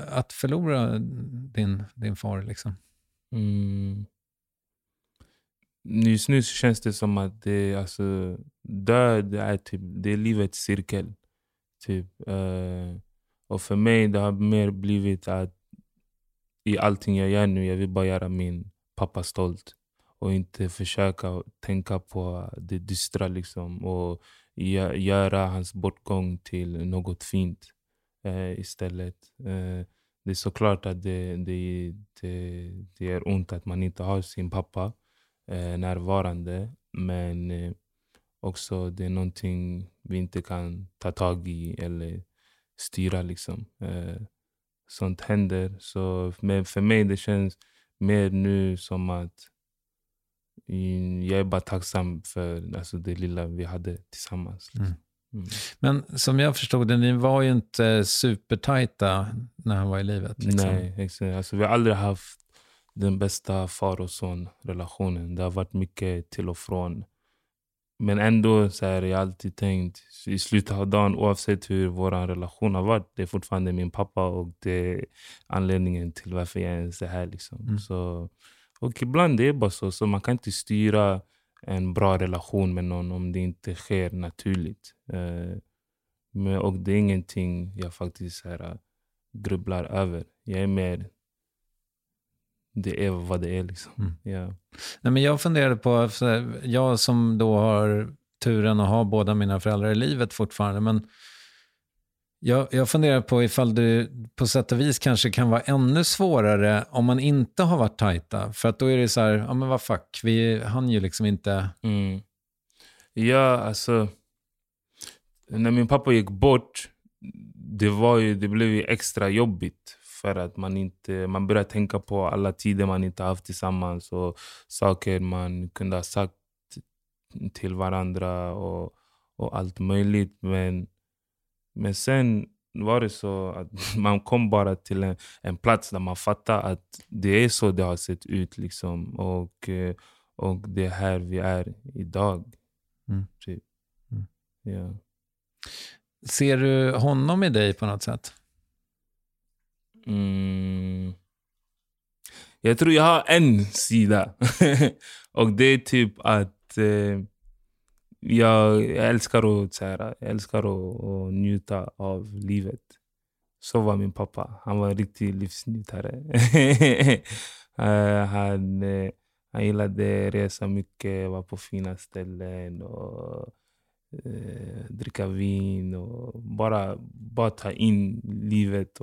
att förlora din far? Liksom? Mm. Just nu så känns det som att alltså, död är typ, det är livets cirkel. Typ. Och för mig det har mer blivit att i allting jag gör nu, jag vill bara göra min pappa stolt. Och inte försöka tänka på det dystra liksom. Och göra hans bortgång till något fint istället. Det är såklart att det gör ont att man inte har sin pappa närvarande. Men också det är någonting vi inte kan ta tag i eller styra liksom. Sånt händer. Så, men för mig det känns mer nu som att jag är bara tacksam för alltså, det lilla vi hade tillsammans. Liksom. Mm. Mm. Men som jag förstod det, ni var ju inte supertajta när han var i livet. Liksom. Nej, exakt. Alltså, vi har aldrig haft den bästa far och son relationen. Det har varit mycket till och från. Men ändå så här, jag har alltid tänkt i slutet av dagen, oavsett hur vår relation har varit, det är fortfarande min pappa och det är anledningen till varför jag är här liksom. Mm. Så, och ibland det är bara så man kan inte styra en bra relation med någon om det inte sker naturligt. Och det är ingenting jag faktiskt så här, grubblar över. Jag är mer det är vad det är liksom. Mm. Yeah. Nej, men jag funderade på jag som då har turen att ha båda mina föräldrar i livet fortfarande, men jag funderar på ifall det på sätt och vis kanske kan vara ännu svårare om man inte har varit tajta, för att då är det så här, ja men vad fuck, vi hann ju liksom inte. Mm. Ja, alltså när min pappa gick bort det blev ju extra jobbigt. För att man börjar tänka på alla tider man inte haft tillsammans och saker man kunde ha sagt till varandra och allt möjligt. Men sen var det så att man kom bara till en plats där man fattar att det är så det har sett ut liksom. Och det är här vi är idag. Mm. Typ. Mm. Ja. Ser du honom i dig på något sätt? Mm. Jag tror jag har en sida och det är typ att jag älskar att njuta av livet. Så var min pappa, han var en riktig livsnjutare. Han gillade resa mycket, var på fina ställen och dricka vin och bara ta in livet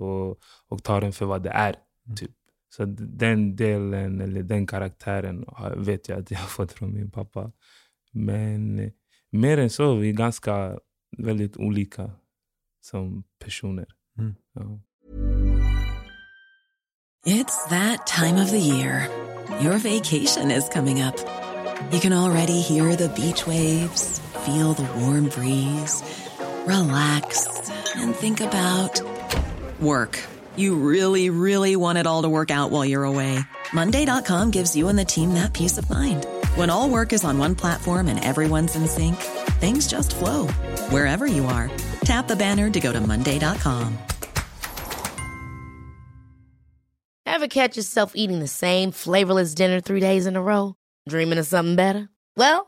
och ta den för vad det är typ. Så den delen eller den karaktären vet jag att jag har fått från min pappa, men mer än så vi är ganska väldigt olika som personer. Mm. Ja. It's that time of the year. Your vacation is coming up. You can already hear the beach waves, feel the warm breeze, relax, and think about work. You really, really want it all to work out while you're away. Monday.com gives you and the team that peace of mind. When all work is on one platform and everyone's in sync, things just flow. Wherever you are, tap the banner to go to Monday.com. Ever catch yourself eating the same flavorless dinner 3 days in a row? Dreaming of something better? Well,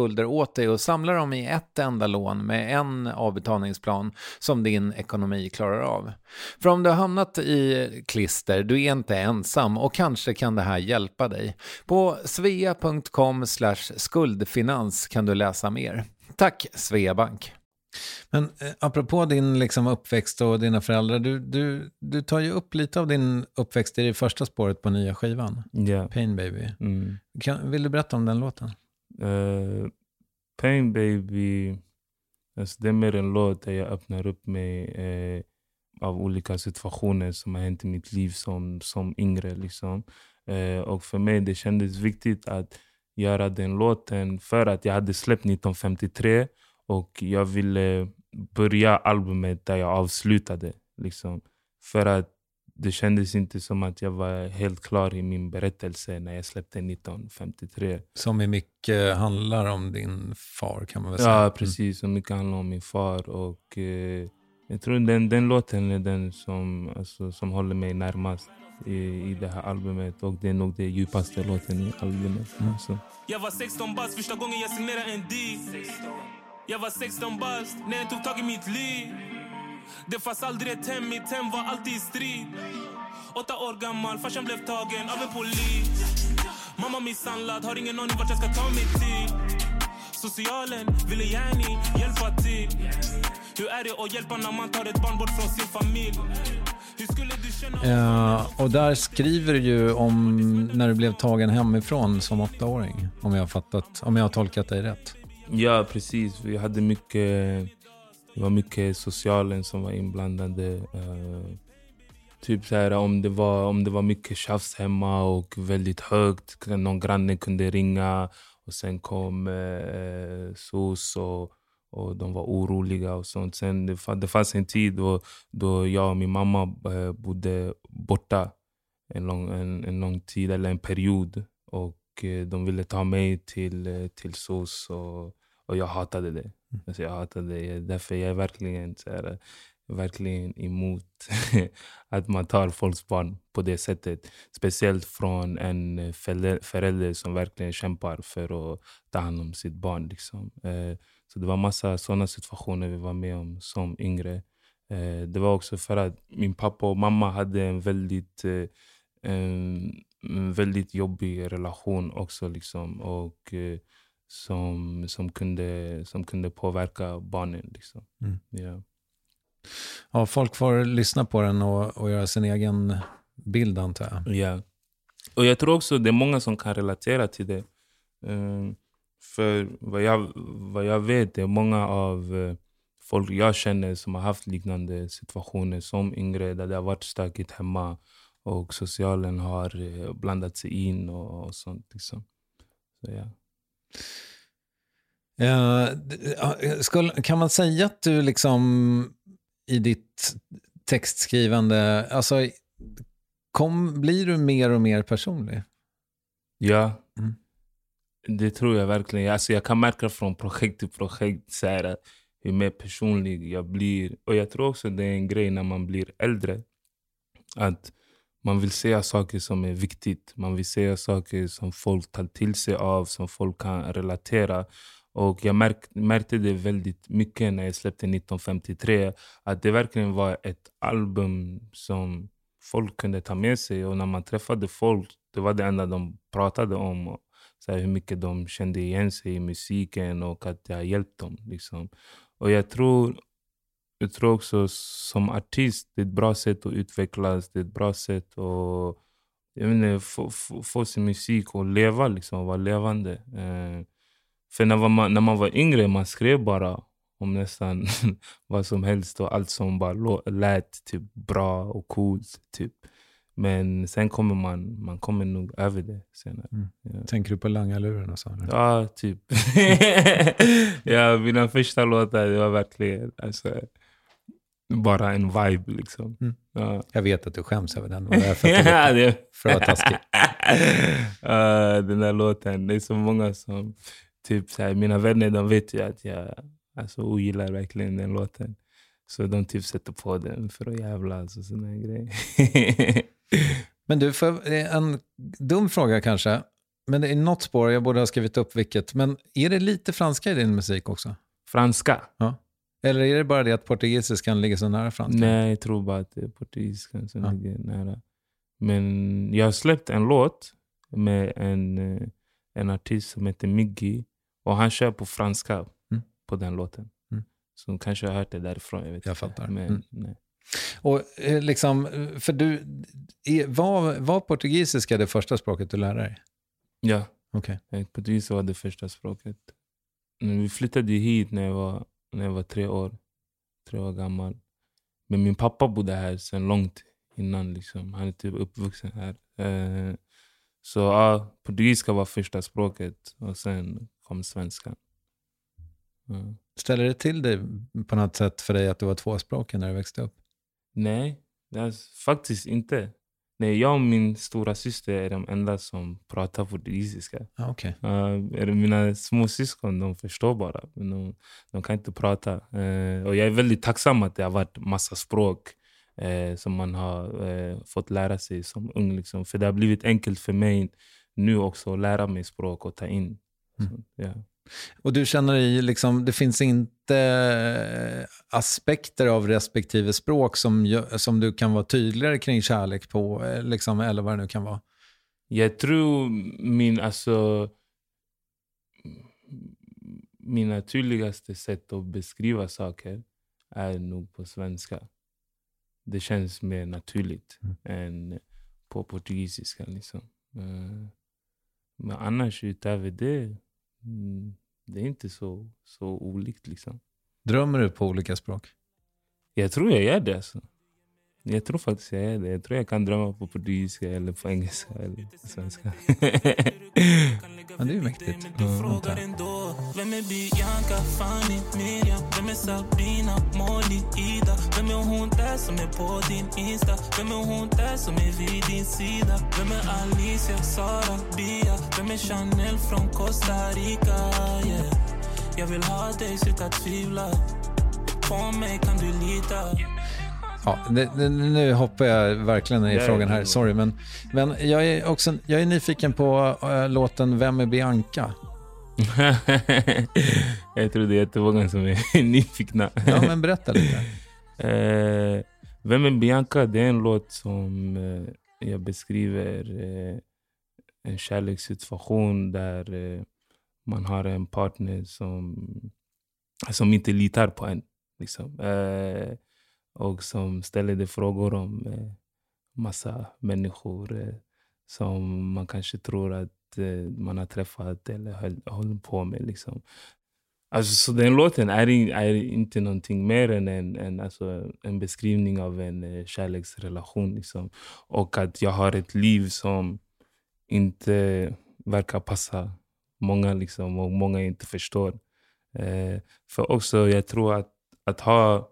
åt dig och samlar dem i ett enda lån med en avbetalningsplan som din ekonomi klarar av. För om du har hamnat i klister, du är inte ensam, och kanske kan det här hjälpa dig. På svea.com/skuldfinans kan du läsa mer. Tack Sveabank! Men apropå din liksom uppväxt och dina föräldrar, du tar ju upp lite av din uppväxt i det första spåret på nya skivan. Yeah. Pain Baby. Mm. Vill du berätta om den låten? Pain Baby, alltså det är mer en låt där jag öppnar upp mig av olika situationer som har hänt i mitt liv som yngre liksom. Och för mig det kändes viktigt att göra den låten för att jag hade släppt 1953 och jag ville börja albumet där jag avslutade liksom. För att det kändes inte som att jag var helt klar i min berättelse när jag släppte 1953. Som i mycket handlar om din far kan man väl säga. Ja, precis. Som mycket handlar om min far. Och jag tror den låten är den som håller mig närmast i det här albumet. Och det är nog det djupaste låten i albumet. Mm. Alltså. Jag var 16 bast första gången jag signerade en deal. Jag var 16 bast när jag tog tag i mitt liv. Det fanns aldrig ett hem, mitt hem var alltid i strid. 8 år gammal, farsan blev tagen av en polis. Mamma misshandlad, har ingen aning vart jag ska ta mig till. Socialen ville gärna hjälpa till. Hur är det att hjälpa när man tar ett barn bort från sin familj? Och där skriver du ju om när du blev tagen hemifrån som 8-åring. Om jag har tolkat dig rätt. Ja, precis. Vi hade mycket... Det var mycket socialen som var inblandade. Typ så här, om det var mycket tjafs hemma och väldigt högt. Någon granne kunde ringa och sen kom SOS och de var oroliga och sånt. Sen det fanns en tid då jag och min mamma bodde borta en lång tid eller en period. Och de ville ta mig till SOS och jag hatade det. Alltså jag hatade det, därför jag är verkligen, så här, verkligen emot att man tar folks barn på det sättet. Speciellt från en förälder som verkligen kämpar för att ta hand om sitt barn. Liksom. Så det var massa sådana situationer vi var med om som yngre. Det var också för att min pappa och mamma hade en väldigt jobbig relation också. Liksom. Och... Som kunde påverka barnen liksom. Mm. Yeah. Ja, folk får lyssna på den och göra sin egen bild antar jag. Yeah. Och jag tror också det är många som kan relatera till det. För vad jag vet är många av folk jag känner som har haft liknande situationer som yngre, där det har varit stökigt hemma och socialen har blandat sig in och sånt liksom. Så ja. Kan man säga att du liksom i ditt textskrivande, alltså blir du mer och mer personlig? Ja. Mm. Det tror jag verkligen. Alltså jag kan märka från projekt till projekt så här, hur mer personlig jag blir. Och jag tror också det är en grej när man blir äldre, att man vill säga saker som är viktigt. Man vill säga saker som folk tar till sig av, som folk kan relatera. Och jag märkte det väldigt mycket när jag släppte 1953, att det verkligen var ett album som folk kunde ta med sig. Och när man träffade folk, det var det enda de pratade om. Så här, hur mycket de kände igen sig i musiken och att det har hjälpt dem. Liksom. Och jag tror också som artist, det är ett bra sätt att utvecklas. Det är ett bra sätt att få sin musik och leva, liksom, och vara levande. För när man var yngre, man skrev bara om nästan vad som helst och allt som bara lät typ bra och coolt typ. Men sen kommer man kommer nog över det senare. Mm. Ja. Tänker du på langaluren och så? Ja, typ. Ja, mina första låtar, det var verkligen alltså, bara en vibe liksom. Mm. Ja. Jag vet att du skäms över den. För att vara taskig. Den där låten, det är så många som typ så här, mina vänner, de vet ju att jag alltså ogillar verkligen den låten. Så de typ sätter på den för att jävla och sådana grejer. Men du, för en dum fråga kanske. Men det är något spår, jag borde ha skrivit upp vilket. Men är det lite franska i din musik också? Franska? Ja. Eller är det bara det att portugisiskan ligger så nära franska? Nej, jag tror bara att det är portugisiskan som ligger nära. Men jag har släppt en låt med en artist som heter Miggy. Och han kör på franska på den låten. Som kanske har hört det därifrån, jag vet jag inte. Fattar. Men, nej. Och liksom, för du, var portugisiska det första språket du lärde dig? Ja, okay. Portugisiska var det första språket. Vi flyttade hit när jag var 3 år. 3 år gammal. Men min pappa bodde här sedan långt innan. Liksom. Han är typ uppvuxen här. Så ja, portugisiska var första språket. Och sen kom svenskan. Mm. Ställer det till dig på något sätt för dig att du var tvåspråkig när du växte upp? Nej, faktiskt inte. Nej, jag och min stora syster är de enda som pratar portugisiska. Ah, okay. Mina småsyskon, de förstår bara. Men de kan inte prata. Och jag är väldigt tacksam att det har varit massa språk som man har fått lära sig som ung. Liksom. För det har blivit enkelt för mig nu också att lära mig språk och ta in. Mm. Så, ja. Och du känner i liksom, det finns inte aspekter av respektive språk som du kan vara tydligare kring kärlek på liksom, eller vad det nu kan vara? Jag tror mina tydligaste sätt att beskriva saker är nog på svenska. Det känns mer naturligt än på portugisiska liksom. Men annars utöver det, det är inte så olikt liksom. Drömmer du på olika språk? Jag tror jag gör det alltså. Jag tror faktiskt jag gör det. Jag tror jag kan drömma på portugisiska eller på engelska eller på svenska. Men det är ju mäktigt. Vem är Bianca, Fanny, Miriam? Vem är Sabrina, Molly, Ida? Vem är hon där som är på din Insta? Vem är hon där som är vid din sida? Vem är Alicia, Sara, Bia? Vem är Chanel från Costa Rica? Yeah. Jag vill ha dig, sluta tvivla. På mig kan du lita. Ja, nu hoppar jag verkligen i frågan här, sorry. Men jag är nyfiken på låten Vem är Bianca? Jag tror det är jättemånga som är nyfikna. Ja, men berätta lite. Vem är Bianca? Det är en låt som jag beskriver en kärlekssituation där man har en partner som inte litar på en. Liksom. Och som ställer frågor om massa människor som man kanske tror att man har träffat eller håller på med. Liksom. Alltså, så den låten är inte någonting mer än en beskrivning av en kärleksrelation. Liksom. Och att jag har ett liv som inte verkar passa många liksom, och många inte förstår. För också jag tror att ha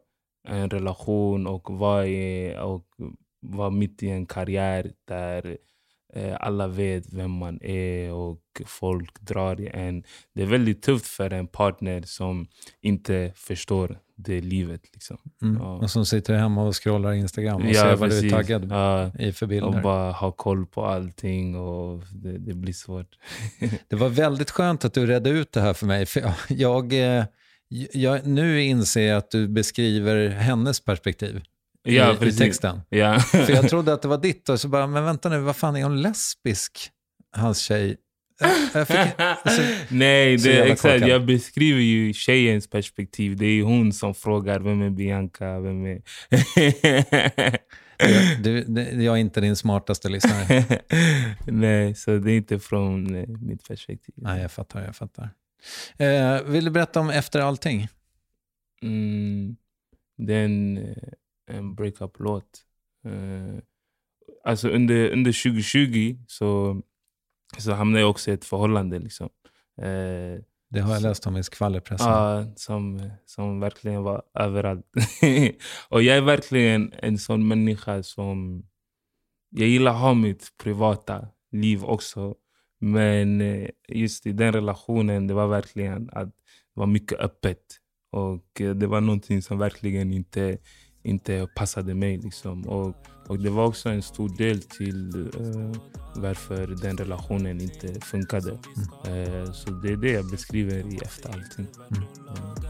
en relation och vara mitt i en karriär där alla vet vem man är och folk drar i en. Det är väldigt tufft för en partner som inte förstår det livet. Liksom. Mm. Ja. Och som sitter hemma och scrollar Instagram och ser vad du är taggad i för bilder. Och bara ha koll på allting och det blir svårt. Det var väldigt skönt att du redde ut det här för mig. För jag nu inser att du beskriver hennes perspektiv. Ja, i texten. Ja. För jag trodde att det var ditt och så bara, men vänta nu, vad fan är hon lesbisk? Hans tjej. Nej, det är exakt. Jag beskriver ju tjejens perspektiv. Det är hon som frågar, vem är Bianca? Vem är... Jag är inte din smartaste lyssnare. Nej, så det är inte från mitt perspektiv. Nej, jag fattar. Vill du berätta om Efter allting? En breakup-låt. Alltså under 2020 så hamnade jag också i ett förhållande. Liksom. Det har jag läst om i skvallerpressen. Som verkligen var överallt. Och jag är verkligen en sån människa som... Jag gillar att ha mitt privata liv också. Men just i den relationen, det var verkligen att det var mycket öppet. Och det var någonting som verkligen inte passade mig liksom. Och det var också en stor del till varför den relationen inte funkade. Så det är det jag beskriver i Efter allting.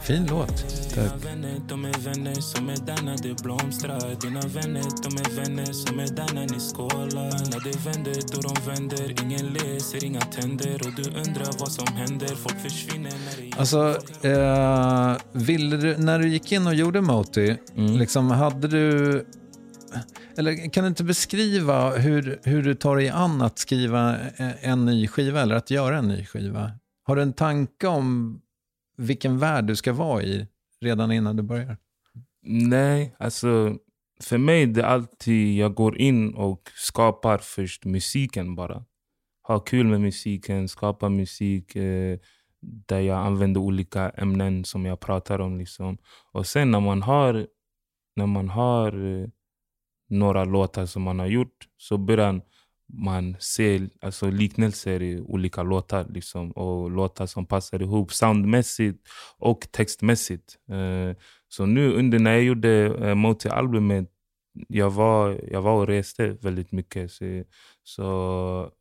Fin låt. Tack. De är vänner som är där när det blomstrar. Dina vänner, de är vänner som är där när ni skålar. När det vänder, då de vänder. Ingen läser, inga tänder. Och du undrar vad som händer. Folk försvinner när det... Alltså, när du gick in och gjorde Moti, liksom, hade du... Eller kan du inte beskriva hur du tar dig an att skriva en ny skiva eller att göra en ny skiva? Har du en tanke om vilken värld du ska vara i redan innan du börjar? Nej, alltså för mig det är alltid jag går in och skapar först musiken bara. Ha kul med musiken, skapa musik där jag använder olika ämnen som jag pratar om liksom. Och sen när man har några låtar som man har gjort så börjar man se alltså, liknelser i olika låtar liksom, och låtar som passar ihop soundmässigt och textmässigt. Så nu under när jag gjorde Moti-albumet jag var och reste väldigt mycket så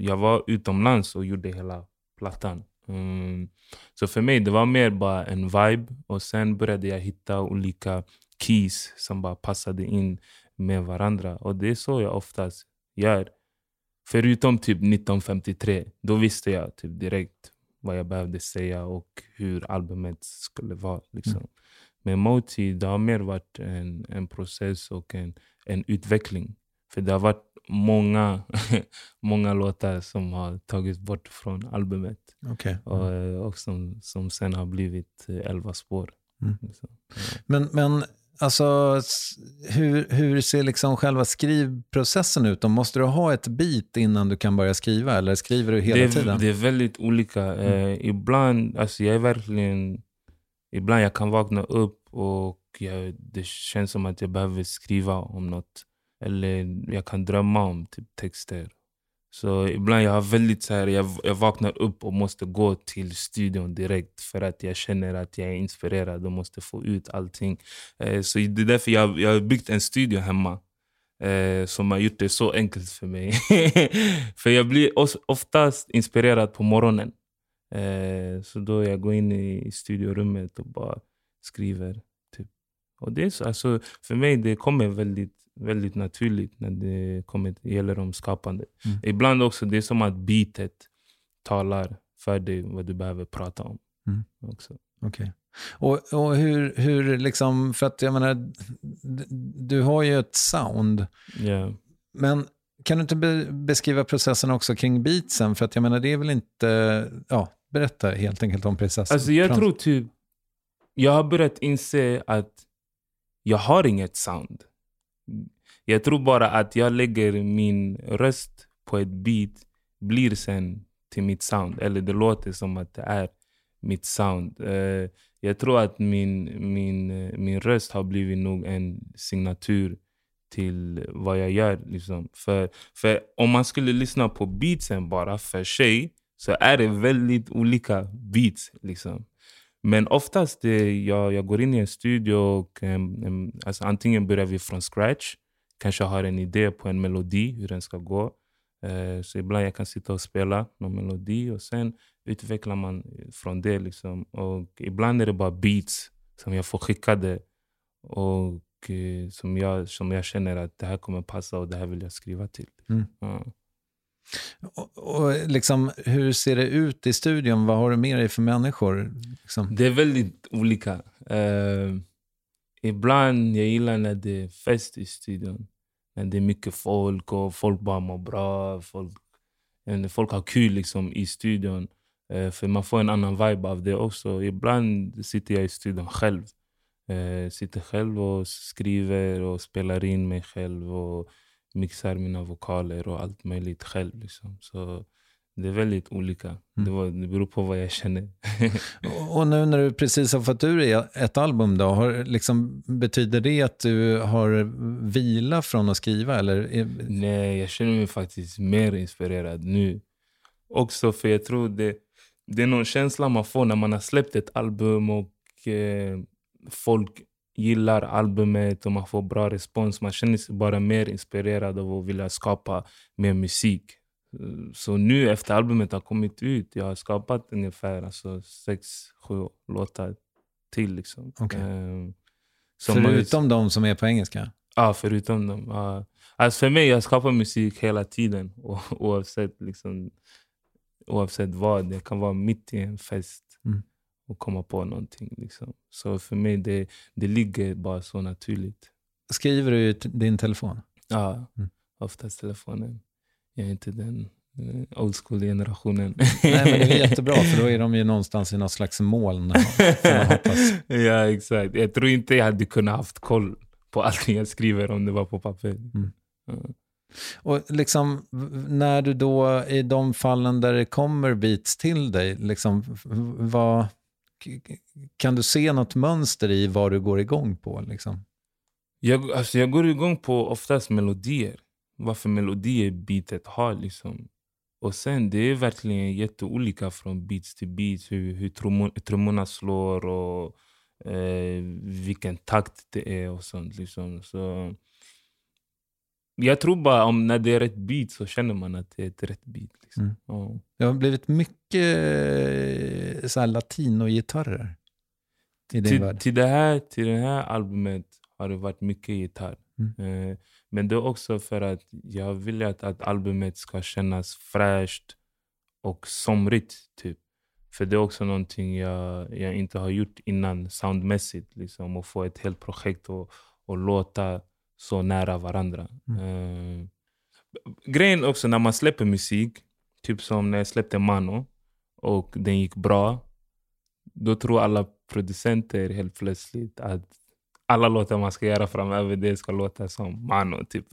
jag var utomlands och gjorde hela plattan. Så för mig det var mer bara en vibe och sen började jag hitta olika keys som bara passade in med varandra. Och det är så jag oftast gör. Förutom typ 1953. Då visste jag typ direkt vad jag behövde säga och hur albumet skulle vara. Liksom. Mm. Men Moti, det har mer varit en process och en utveckling. För det har varit många låtar som har tagits bort från albumet. Okay. Mm. Och som sen har blivit 11 spår. Mm. Liksom. Ja. Men alltså, hur ser liksom själva skrivprocessen ut? Måste du ha ett beat innan du kan börja skriva? Eller skriver du hela tiden? Det är väldigt olika. Ibland, alltså jag är verkligen... Ibland jag kan vakna upp och det känns som att jag behöver skriva om något. Eller jag kan drömma om typ texter. Så ibland jag har väldigt så här... Jag vaknar upp och måste gå till studion direkt för att jag känner att jag är inspirerad och måste få ut allting. Så det är därför jag har byggt en studio hemma som har gjort det så enkelt för mig. För jag blir oftast inspirerad på morgonen. Så då jag går in i studiorummet och bara skriver. Typ. Och det är så, alltså, för mig det kommer väldigt... väldigt naturligt när det gäller om skapande. Mm. Ibland också det är som att beatet talar för dig vad du behöver prata om. Mm. Också. Okay. Och hur liksom, för att jag menar du har ju ett sound. Yeah. Men Kan du inte beskriva processen också kring beatsen? För att jag menar, det är väl inte... Ja, berätta helt enkelt om processen. Alltså jag tror typ... Jag har börjat inse att jag har inget sound. Jag tror bara att jag lägger min röst på ett beat, blir sen till mitt sound. Eller det låter som att det är mitt sound. Jag tror att min röst har blivit nog en signatur till vad jag gör. Liksom. För om man skulle lyssna på beatsen bara för sig, så är det väldigt olika beats. Liksom. Men oftast jag går in i en studio och alltså antingen börjar vi från scratch. Kanske har en idé på en melodi, hur den ska gå. Så ibland jag kan sitta och spela någon melodi och sen utvecklar man från det. Liksom. Och ibland är det bara beats som jag får skickade och som jag känner att det här kommer passa och det här vill jag skriva till. Mm. Ja. Och liksom, hur ser det ut i studion? Vad har du med dig för människor? Liksom? Det är väldigt olika. Ibland jag gillar när det är fest i studion. När det är mycket folk och folk bara mår bra. Folk har kul liksom, i studion. För man får en annan vibe av det också. Ibland sitter jag i studion själv. Sitter själv och skriver och spelar in mig själv och mixar mina vokaler och allt möjligt själv. Liksom. Så det är väldigt olika. Det beror på vad jag känner. Och nu när du precis har fått ur dig ett album då, liksom, betyder det att du har vila från att skriva? Eller? Nej, jag känner mig faktiskt mer inspirerad nu. Också för jag tror det är någon känsla man får när man har släppt ett album och... folk gillar albumet och man får bra respons. Man känner sig bara mer inspirerad av att vilja skapa mer musik. Så nu efter albumet har kommit ut, jag har skapat ungefär 6-7 låtar till. Liksom. Okay. Förutom de som är på engelska? Ja, förutom dem. Alltså för mig, jag skapar musik hela tiden. Oavsett vad. Det kan vara mitt i en fest. Mm. Och komma på någonting. Liksom. Så för mig det ligger bara så naturligt. Skriver du i din telefon? Ja, oftast telefonen. Jag är inte den old school-generationen. Nej, men det är jättebra för då är de ju någonstans i någon slags moln. Ja, exakt. Jag tror inte jag hade kunnat haft koll på allting jag skriver om det var på papper. Mm. Ja. Och liksom, när du då i de fallen där det kommer beats till dig, liksom, vad kan du se något mönster i vad du går igång på? Liksom? Jag går igång på oftast melodier. Varför melodier beatet har liksom. Och sen det är verkligen jätteolika från beats till beats. Hur trummorna slår och vilken takt det är och sånt liksom. Så... Jag tror bara om när det är rätt beat så känner man att det är ett rätt beat. Liksom. Mm. Oh. Det har blivit mycket så här latino-gitarrer i din värld. Till det här albumet har det varit mycket gitarr. Mm. Men det är också för att jag vill att albumet ska kännas fräscht och somrigt typ. För det är också någonting jag inte har gjort innan soundmässigt. Liksom, att få ett helt projekt och låta... så nära varandra. Grejen också när man släpper musik, typ som när jag släppte Mano och den gick bra, då tror alla producenter helt plötsligt att alla låtar man ska göra framöver det ska låta som Mano typ.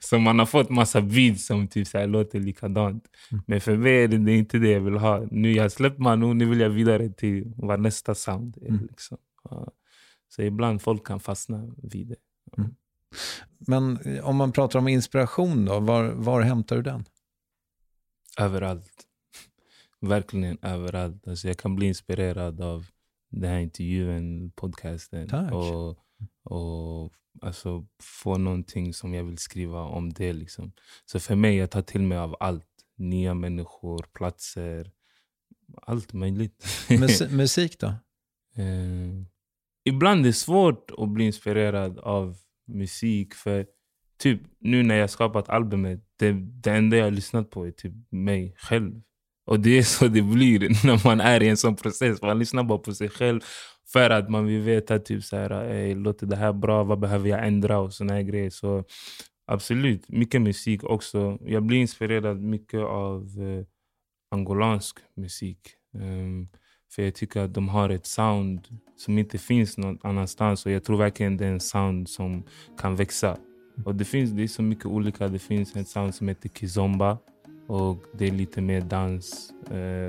Så man har fått massa beats som typ så här låter likadant. Men för mig är det inte det jag vill ha. Nu jag släppt Mano, nu vill jag vidare till vad nästa sound är liksom. Så ibland folk kan fastna vid det. Mm. Men om man pratar om inspiration då, var hämtar du den? Överallt. Verkligen överallt. Alltså jag kan bli inspirerad av den här intervjun, podcasten. Tack. Och alltså få någonting som jag vill skriva om det liksom. Så för mig, jag tar till mig av allt. Nya människor, platser, allt möjligt. Musik då? Ibland är det svårt att bli inspirerad av musik för typ nu när jag skapat albumet det enda jag har lyssnat på är typ mig själv. Och det är så det blir när man är i en sån process. Man lyssnar bara på sig själv för att man vill veta typ så här låter det här bra, vad behöver jag ändra och såna här grejer. Så Absolut. Mycket musik också. Jag blir inspirerad mycket av angolansk musik. För jag tycker att de har ett sound som inte finns någon annanstans. Och jag tror verkligen det är en sound som kan växa. Och det är så mycket olika. Det finns en sound som heter kizomba. Och det är lite mer dans.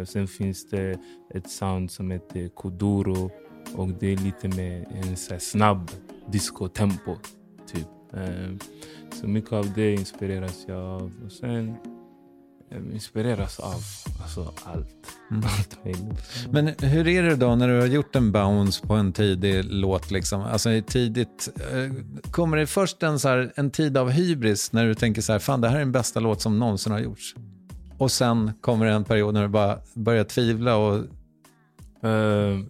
Sen finns det ett sound som heter kuduro. Och det är lite mer en så här snabb disco-tempo typ. Så mycket av det inspireras jag av. Och sen inspireras av alltså allt möjligt. Men hur är det då när du har gjort en bounce på en tidig låt liksom? Alltså tidigt, kommer det först en tid av hybris när du tänker så här, fan, det här är den bästa låt som någonsin har gjorts? Och sen kommer det en period när du bara börjar tvivla och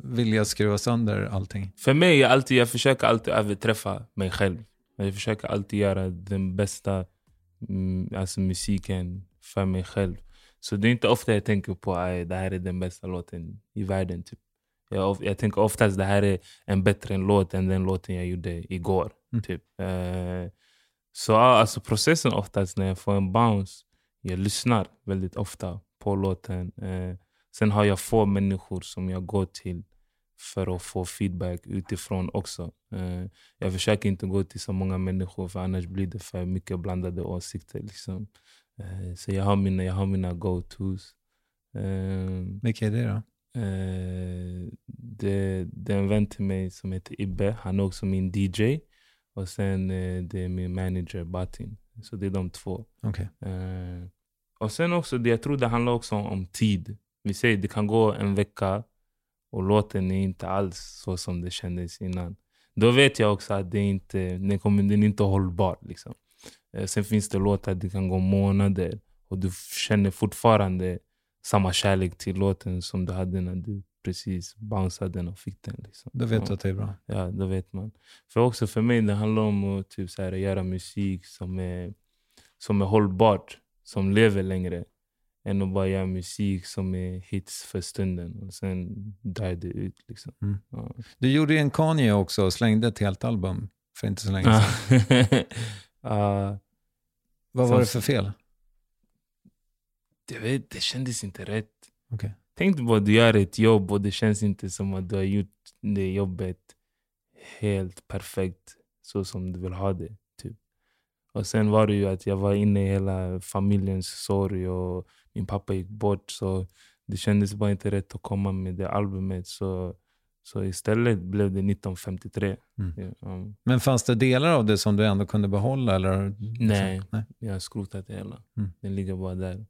vilja skruva sönder allting? För mig, jag försöker alltid överträffa mig själv. Jag försöker alltid göra den bästa alltså musiken för mig själv. Så det är inte ofta jag tänker på att det här är den bästa låten i världen. Typ. Jag tänker oftast att det här är en bättre låt än den låten jag gjorde igår. Typ. Så alltså, processen oftast när jag får en bounce, jag lyssnar väldigt ofta på låten. Sen har jag få människor som jag går till för att få feedback utifrån också. Jag försöker inte gå till så många människor, för annars blir det för mycket blandade åsikter liksom. Så jag har mina go-tos. Vilka är det då? Det är en vän till mig som heter Ibbe. Han är också min DJ. Och sen det är min manager Batin. Så det är de två. Okay. Och sen också, jag tror det handlar också om tid. Vi säger det kan gå en vecka och låten är inte alls så som det kändes innan. Då vet jag också att den inte är hållbar liksom. Sen finns det låtar det kan gå månader och du känner fortfarande samma kärlek till låten som du hade när du precis bounceade den och fick den liksom. Då vet du att det är bra. Ja, då vet man. För också för mig det handlar om att typ, så här, göra musik som är hållbart, som lever längre. Än att bara göra musik som är hits för stunden. Och sen dör det ut liksom. Ja. Du gjorde en Kanye också och slängde ett helt album för inte så länge sedan. Vad var det för fel? Det kändes inte rätt. Okay. Tänk på att du gör ett jobb och det känns inte som att du har gjort det jobbet helt perfekt så som du vill ha det. Typ. Och sen var det ju att jag var inne i hela familjens sorg och min pappa gick bort, så det kändes bara inte rätt att komma med det albumet, så istället blev det 1953. Men fanns det delar av det som du ändå kunde behålla eller? Nej. Jag har skrotat det hela. Det ligger bara där.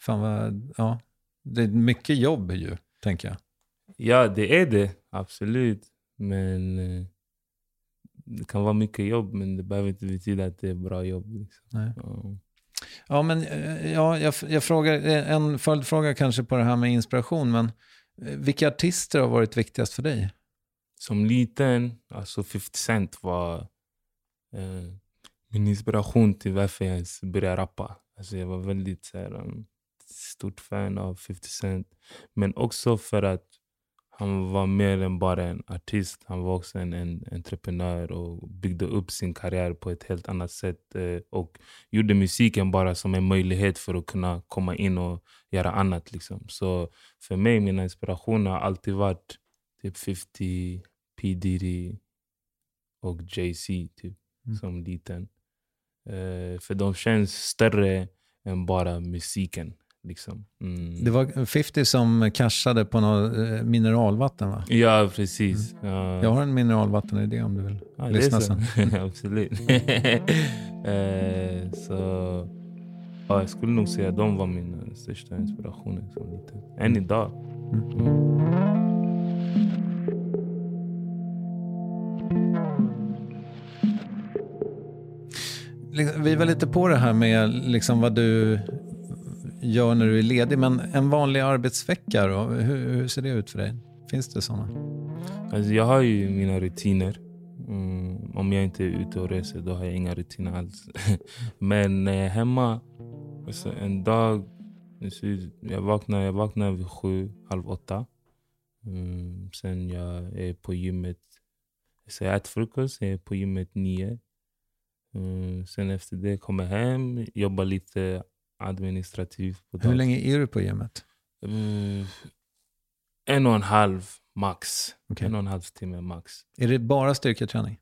Fan vad, ja, det är mycket jobb ju, tänker jag. Ja, det är det, absolut. Men det kan vara mycket jobb, men det behöver inte betyda att det är bra jobb liksom. Nej. Ja, men ja, jag frågar en följdfråga kanske på det här med inspiration, men vilka artister har varit viktigast för dig? Som liten, alltså 50 Cent var min inspiration till varför jag började rappa. Alltså jag var väldigt så här, stort fan av 50 Cent, men också för att han var mer än bara en artist, han var också en entreprenör och byggde upp sin karriär på ett helt annat sätt och gjorde musiken bara som en möjlighet för att kunna komma in och göra annat liksom. Så för mig, mina inspirationer har alltid varit typ 50, P. Diddy och Jay-Z typ, som liten. För de känns större än bara musiken. Liksom. Det var 50 som cashade på något mineralvatten, va? Ja, precis. Jag har en mineralvattenidé om du vill lyssna sen. Absolut. Jag skulle nog säga att de var mina största inspirationer som liten. Än idag. Vi var lite på det här med liksom vad du gör när du är ledig, men en vanlig arbetsvecka då, hur ser det ut för dig? Finns det sådana? Alltså jag har ju mina rutiner. Om jag inte är ute och reser, då har jag inga rutiner alls. Men när jag är hemma, alltså en dag, jag vaknar vid 7:30. Sen jag är på gymmet, så jag äter frukost, jag är på gymmet 9. Sen efter det kommer hem, jobbar lite administrativt. Hur länge är du på gymmet? 1,5 max. Okay. 1,5 timme max. Är det bara styrketräning?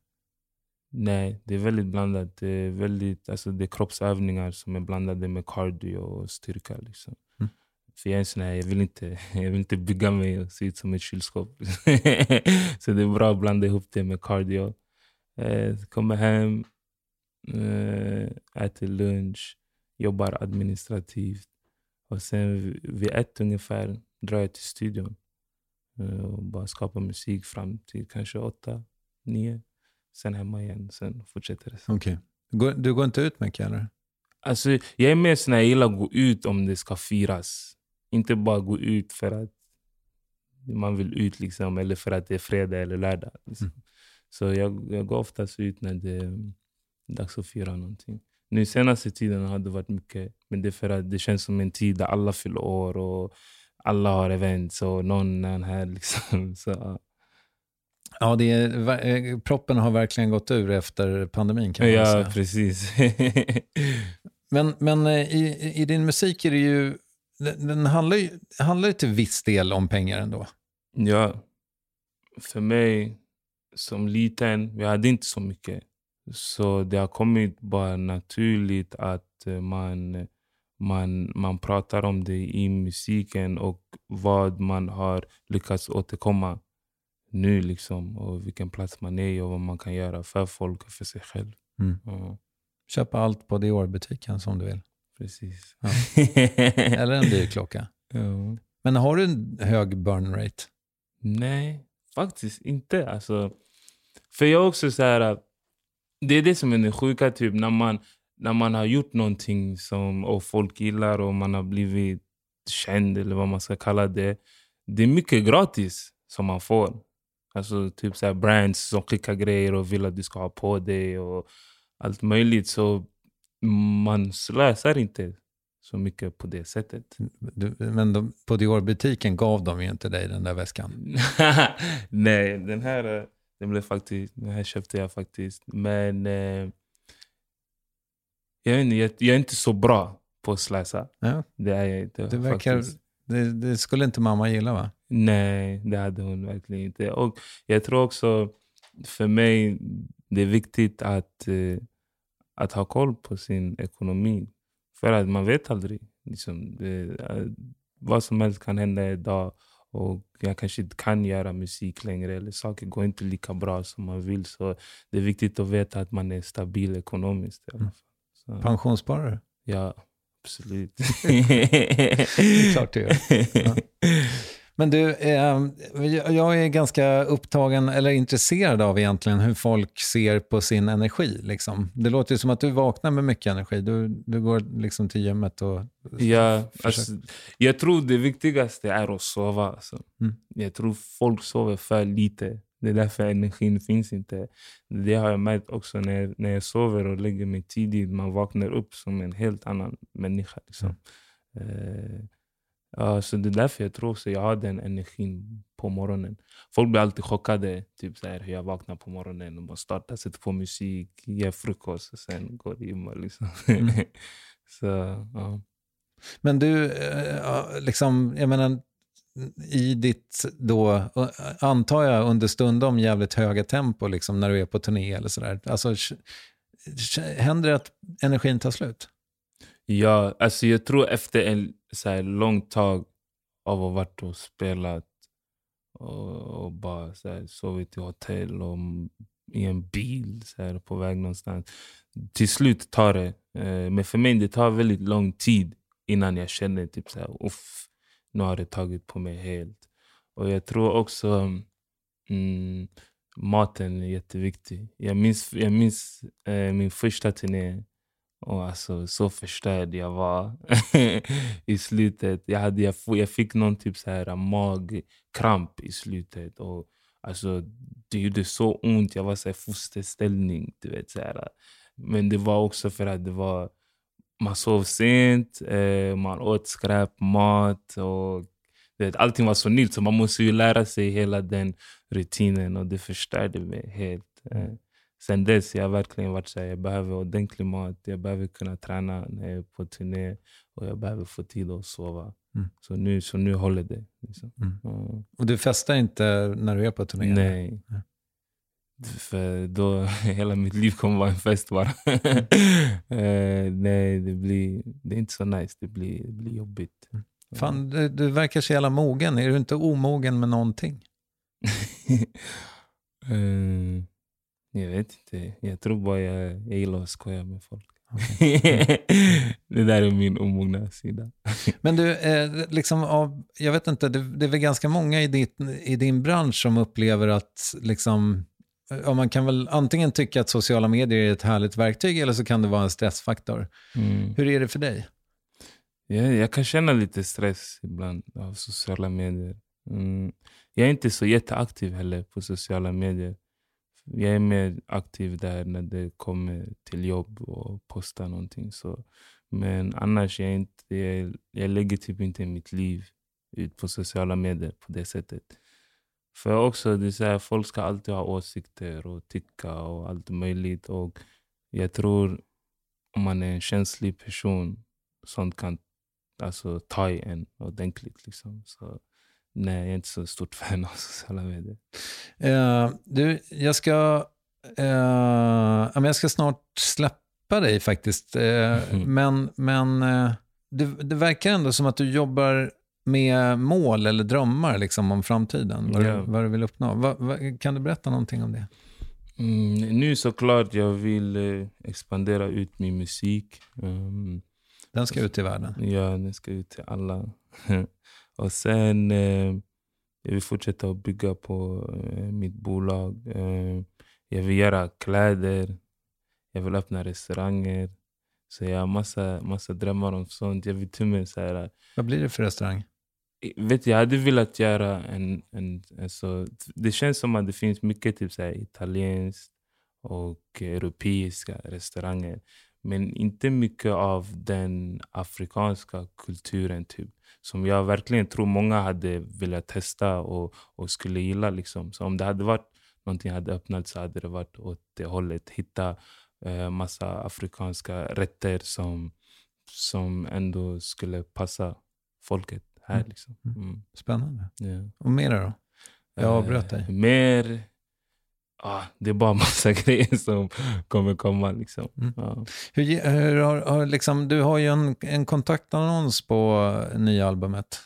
Nej, det är väldigt blandat. Det är väldigt, alltså det är kroppsövningar som är blandade med cardio och styrka liksom. Mm. För jag är en sån här, jag vill inte bygga mig och se ut som ett kylskåp. Så det är bra att blanda ihop det med cardio. Kommer hem, äter lunch, jobbar administrativt. Och sen vid 1 ungefär drar jag till studion. Och bara skapar musik fram till kanske 8, 9. Sen hemma igen, sen fortsätter det. Okej. Okay. Du går inte ut mycket eller? Alltså, jag är mest när jag gillar att gå ut om det ska firas. Inte bara gå ut för att man vill ut liksom, eller för att det är fredag eller lördag. Liksom. Mm. Så jag går oftast ut när det är dags att fira någonting. Nu senaste tiden har det varit mycket, men det är för att det känns som en tid där alla fyller år och alla har events och någon är här liksom. Så. Ja, det är, proppen har verkligen gått ur efter pandemin kan man säga. Ja, precis. Men i din musik är det ju, den handlar ju till viss del om pengar ändå. Ja, för mig som liten, jag hade inte så mycket. Så det har kommit bara naturligt att man pratar om det i musiken och vad man har lyckats återkomma nu liksom, och vilken plats man är och vad man kan göra för folk och för sig själv. Mm. Ja. Köpa allt på Dior-butiken som du vill. Precis. Ja. Eller en dyrklocka. Ja. Men har du en hög burn rate? Nej, faktiskt inte. Alltså, för jag också så här, det är det som är den sjuka typ, när man har gjort någonting som, och folk gillar och man har blivit känd eller vad man ska kalla det. Det är mycket gratis som man får. Alltså typ så här brands som klickar grejer och vill att du ska ha på dig och allt möjligt. Så man slösar inte så mycket på det sättet. Men på Dior-butiken gav de ju inte dig den där väskan. Nej, den här köpte jag faktiskt. Men jag är inte så bra på att slösa. Ja. Det är jag inte. Det verkar, det skulle inte mamma gilla va? Nej, det hade hon verkligen inte. Och jag tror också för mig det är viktigt att ha koll på sin ekonomi. För att man vet aldrig liksom, vad som helst kan hända idag. Och jag kanske inte kan göra musik längre. Eller saker går inte lika bra som man vill. Så det är viktigt att veta att man är stabil ekonomiskt. Så. Pensionssparare? Ja, absolut. Det är klart det gör. Ja. Men du, jag är ganska upptagen eller intresserad av egentligen hur folk ser på sin energi. Liksom. Det låter ju som att du vaknar med mycket energi. Du går liksom till gymmet och... Ja, alltså, jag tror det viktigaste är att sova. Alltså. Mm. Jag tror folk sover för lite. Det är därför energin finns inte. Det har jag märkt också när jag sover och lägger mig tidigt. Man vaknar upp som en helt annan människa. Liksom. Så det är därför jag tror att jag har den energin på morgonen. Folk blir alltid chockade typ så här, hur jag vaknar på morgonen och bara startar, sätter på musik, ger frukost och sen går in och liksom. Mm. Så, ja. Men du, liksom, jag menar, i ditt då, antar jag understundom jävligt höga tempo liksom, när du är på turné eller sådär. Alltså, händer det att energin tar slut? Ja, alltså jag tror efter en så här lång tag av att ha varit och spelat och bara så här, sovit i hotell och i en bil så här, på väg någonstans. Till slut tar det. Men för mig det tar väldigt lång tid innan jag känner typ så här, uff, nu har det tagit på mig helt. Och jag tror också maten är jätteviktig. Jag minns min första turné. Och alltså, så förstörd jag var i slutet. Jag fick någon typ så här magkramp i slutet. Och alltså, det gjorde så ont. Jag var så här fosterställning, du vet så här. Men det var också för att det var... Man sov sent, man åt skräpmat och du vet, allting var så nytt. Så man måste ju lära sig hela den rutinen och det förstörde mig helt. Sen dess jag har verkligen varit såhär, jag behöver ordentligt mat, jag behöver kunna träna när jag är på turné och jag behöver få tid att sova. Mm. Så nu håller det. Liksom. Mm. Mm. Och du festar inte när du är på turné? Nej. Mm. För då hela mitt liv kommer vara en fest bara. Nej, det är inte så nice. Det blir jobbigt. Mm. Fan, du verkar så jävla mogen. Är du inte omogen med någonting? Jag vet inte. Jag tror bara jag gillar att skoja med folk. Det där är min omogna sida. Men du, liksom, jag vet inte, det är väl ganska många i din bransch som upplever att liksom, ja, man kan väl antingen tycka att sociala medier är ett härligt verktyg eller så kan det vara en stressfaktor. Mm. Hur är det för dig? Jag kan känna lite stress ibland av sociala medier. Mm. Jag är inte så jätteaktiv heller på sociala medier. Jag är mer aktiv där när det kommer till jobb och posta någonting. Så. Men annars jag lägger typ inte mitt liv ut på sociala medier på det sättet. För också, det är så här, folk ska alltid ha åsikter och tycka och allt möjligt. Och jag tror om man är en känslig person, sånt kan alltså ta i en ordentligt liksom. Så nej, jag är inte så stort fan av sociala medier. Jag ska snart släppa dig faktiskt. Men det verkar ändå som att du jobbar med mål eller drömmar liksom, om framtiden. Vad du vill uppnå. Kan du berätta någonting om det? Nu såklart jag vill expandera ut min musik. Den ska ut i världen. Ja, den ska ut till alla. Och sen jag vill fortsätta att bygga på mitt bolag. Jag vill göra kläder. Jag vill öppna restauranger. Så jag har massa drömmar om sånt. Jag vill till mig så här. Vad blir det för restaurang? Jag hade velat göra en det känns som att det finns mycket typ så här, italiensk och europeiska restauranger. Men inte mycket av den afrikanska kulturen typ. Som jag verkligen tror många hade velat testa och skulle gilla. Liksom. Så om det hade varit någonting hade öppnat så hade det varit åt det hållet. Hitta massa afrikanska rätter som ändå skulle passa folket här. Liksom. Mm. Spännande. Yeah. Och mer då? Jag avbröt dig. Mer... det är bara massa grejer som kommer komma liksom. Mm. Ja. Hur har liksom, du har ju en kontaktannons på nya albumet.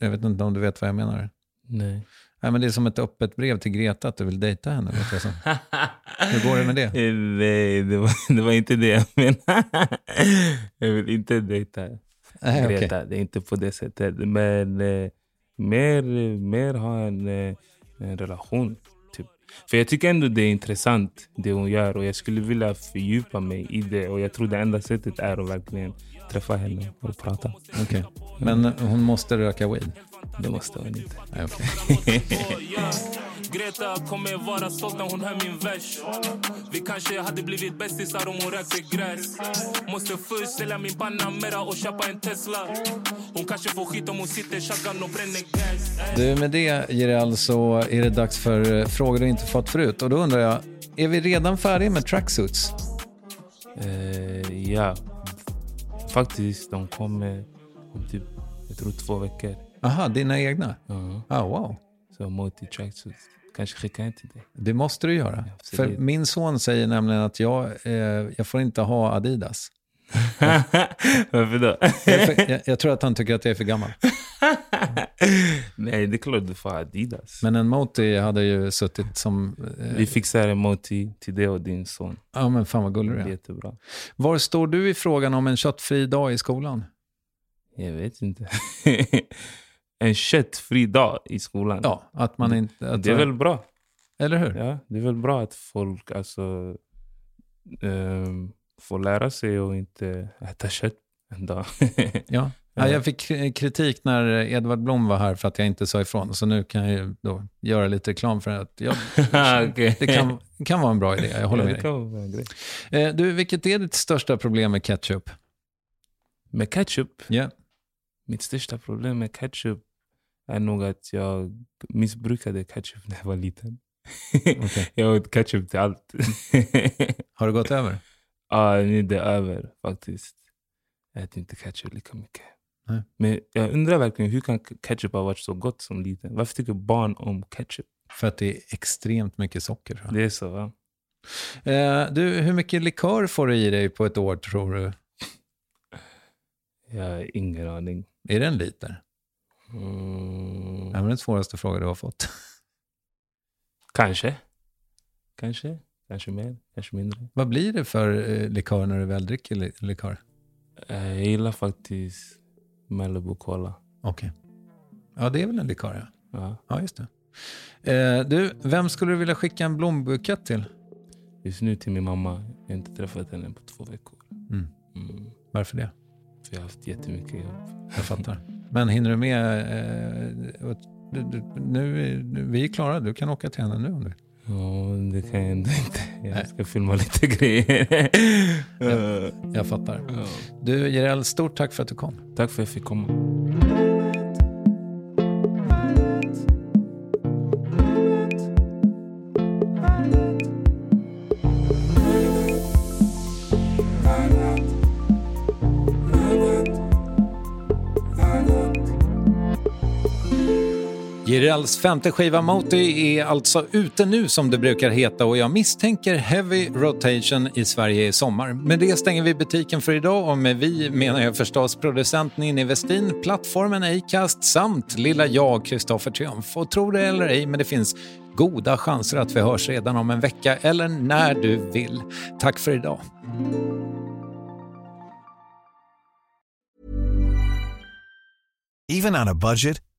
Jag vet inte om du vet vad jag menar. Nej, men det är som ett öppet brev till Greta att du vill dejta henne. Vet jag så. Hur går det med det? Nej, det var inte det jag menade. Jag vill inte dejta Greta. Okay. Det är inte på det sättet. Men mer ha en relation. För jag tycker ändå det är intressant det hon gör och jag skulle vilja fördjupa mig i det och jag tror det enda sättet är att verkligen träffa henne och prata. Okej. Men hon måste röka weed? Det måste hon inte. Greta kommer vara stolt när hon hör min vers. Vi kanske hade blivit bästisar om hon rökte gräs. Måste först sälja min Panamera och köpa en Tesla. Hon kanske får skit om hon sitter shotgun och bränner gas. Du, med det Girell så är det dags för frågor du inte fått förut. Och då undrar jag, är vi redan färdiga med tracksuits? Ja. Faktiskt, de kommer om typ, jag tror 2 veckor. Aha, dina egna? Ja. Wow. Så Moti tracksuits. Kanske skicka en till dig. Det måste du göra. Ja, för min son säger nämligen att jag får inte ha Adidas. Varför då? jag tror att han tycker att jag är för gammal. Nej, det är klart du får Adidas. Men en Moti hade ju suttit som... Vi fixar en Moti till dig och din son. Ja, men fan vad gullig du är. Jättebra. Var står du i frågan om en köttfri dag i skolan? Jag vet inte. En köttfri dag i skolan. Ja, att man inte... Att det är väl bra. Eller hur? Ja, det är väl bra att folk alltså, får lära sig och inte äta kött en dag. Ja. Ja, jag fick kritik när Edvard Blom var här för att jag inte sa ifrån. Så nu kan jag då göra lite reklam för att jag, okay. Det kan vara en bra idé. Jag håller med dig. Du, vilket är ditt största problem med ketchup? Med ketchup? Ja. Yeah. Mitt största problem med ketchup är nog att jag missbrukade ketchup när jag var liten. Jag åt ketchup till allt. Har det gått över? Ja, nu är det över faktiskt. Jag äter inte ketchup lika mycket. Nej. Men jag undrar verkligen, hur kan ketchup ha varit så gott som liten? Varför tycker barn om ketchup? För att det är extremt mycket socker. Det är så, va? Du, hur mycket likör får du i dig på ett år, tror du? Jag har ingen aning. Är det en liter? Mm. Det är den svåraste frågan du har fått. Kanske mer, kanske mindre. Vad blir det för likör när du väl dricker likör? Jag gillar faktiskt Malibu Kola. Okej. Ja, det är väl en likör, ja. Ja, ja, just det. Du, vem skulle du vilja skicka en blombukett till? Just nu till min mamma. Jag har inte träffat henne på 2 veckor. Mm. Mm. Varför det? För jag har haft jättemycket jobb. Jag fattar. Men hinner du med... Nu, vi är klara. Du kan åka till henne nu om du... Ja, det kan jag ändå inte. Jag ska filma lite grejer. Jag fattar. Ja. Du, Girell, stort tack för att du kom. Tack för att jag fick komma. Girells 5:e skiva Moti är alltså ute nu, som det brukar heta, och jag misstänker heavy rotation i Sverige i sommar. Med det stänger vi butiken för idag, och med vi menar jag förstås producenten Ninni Westin, plattformen Acast samt lilla jag, Kristoffer Triumf. Och tror det eller ej, men det finns goda chanser att vi hörs redan om en vecka eller när du vill. Tack för idag. Even on a budget,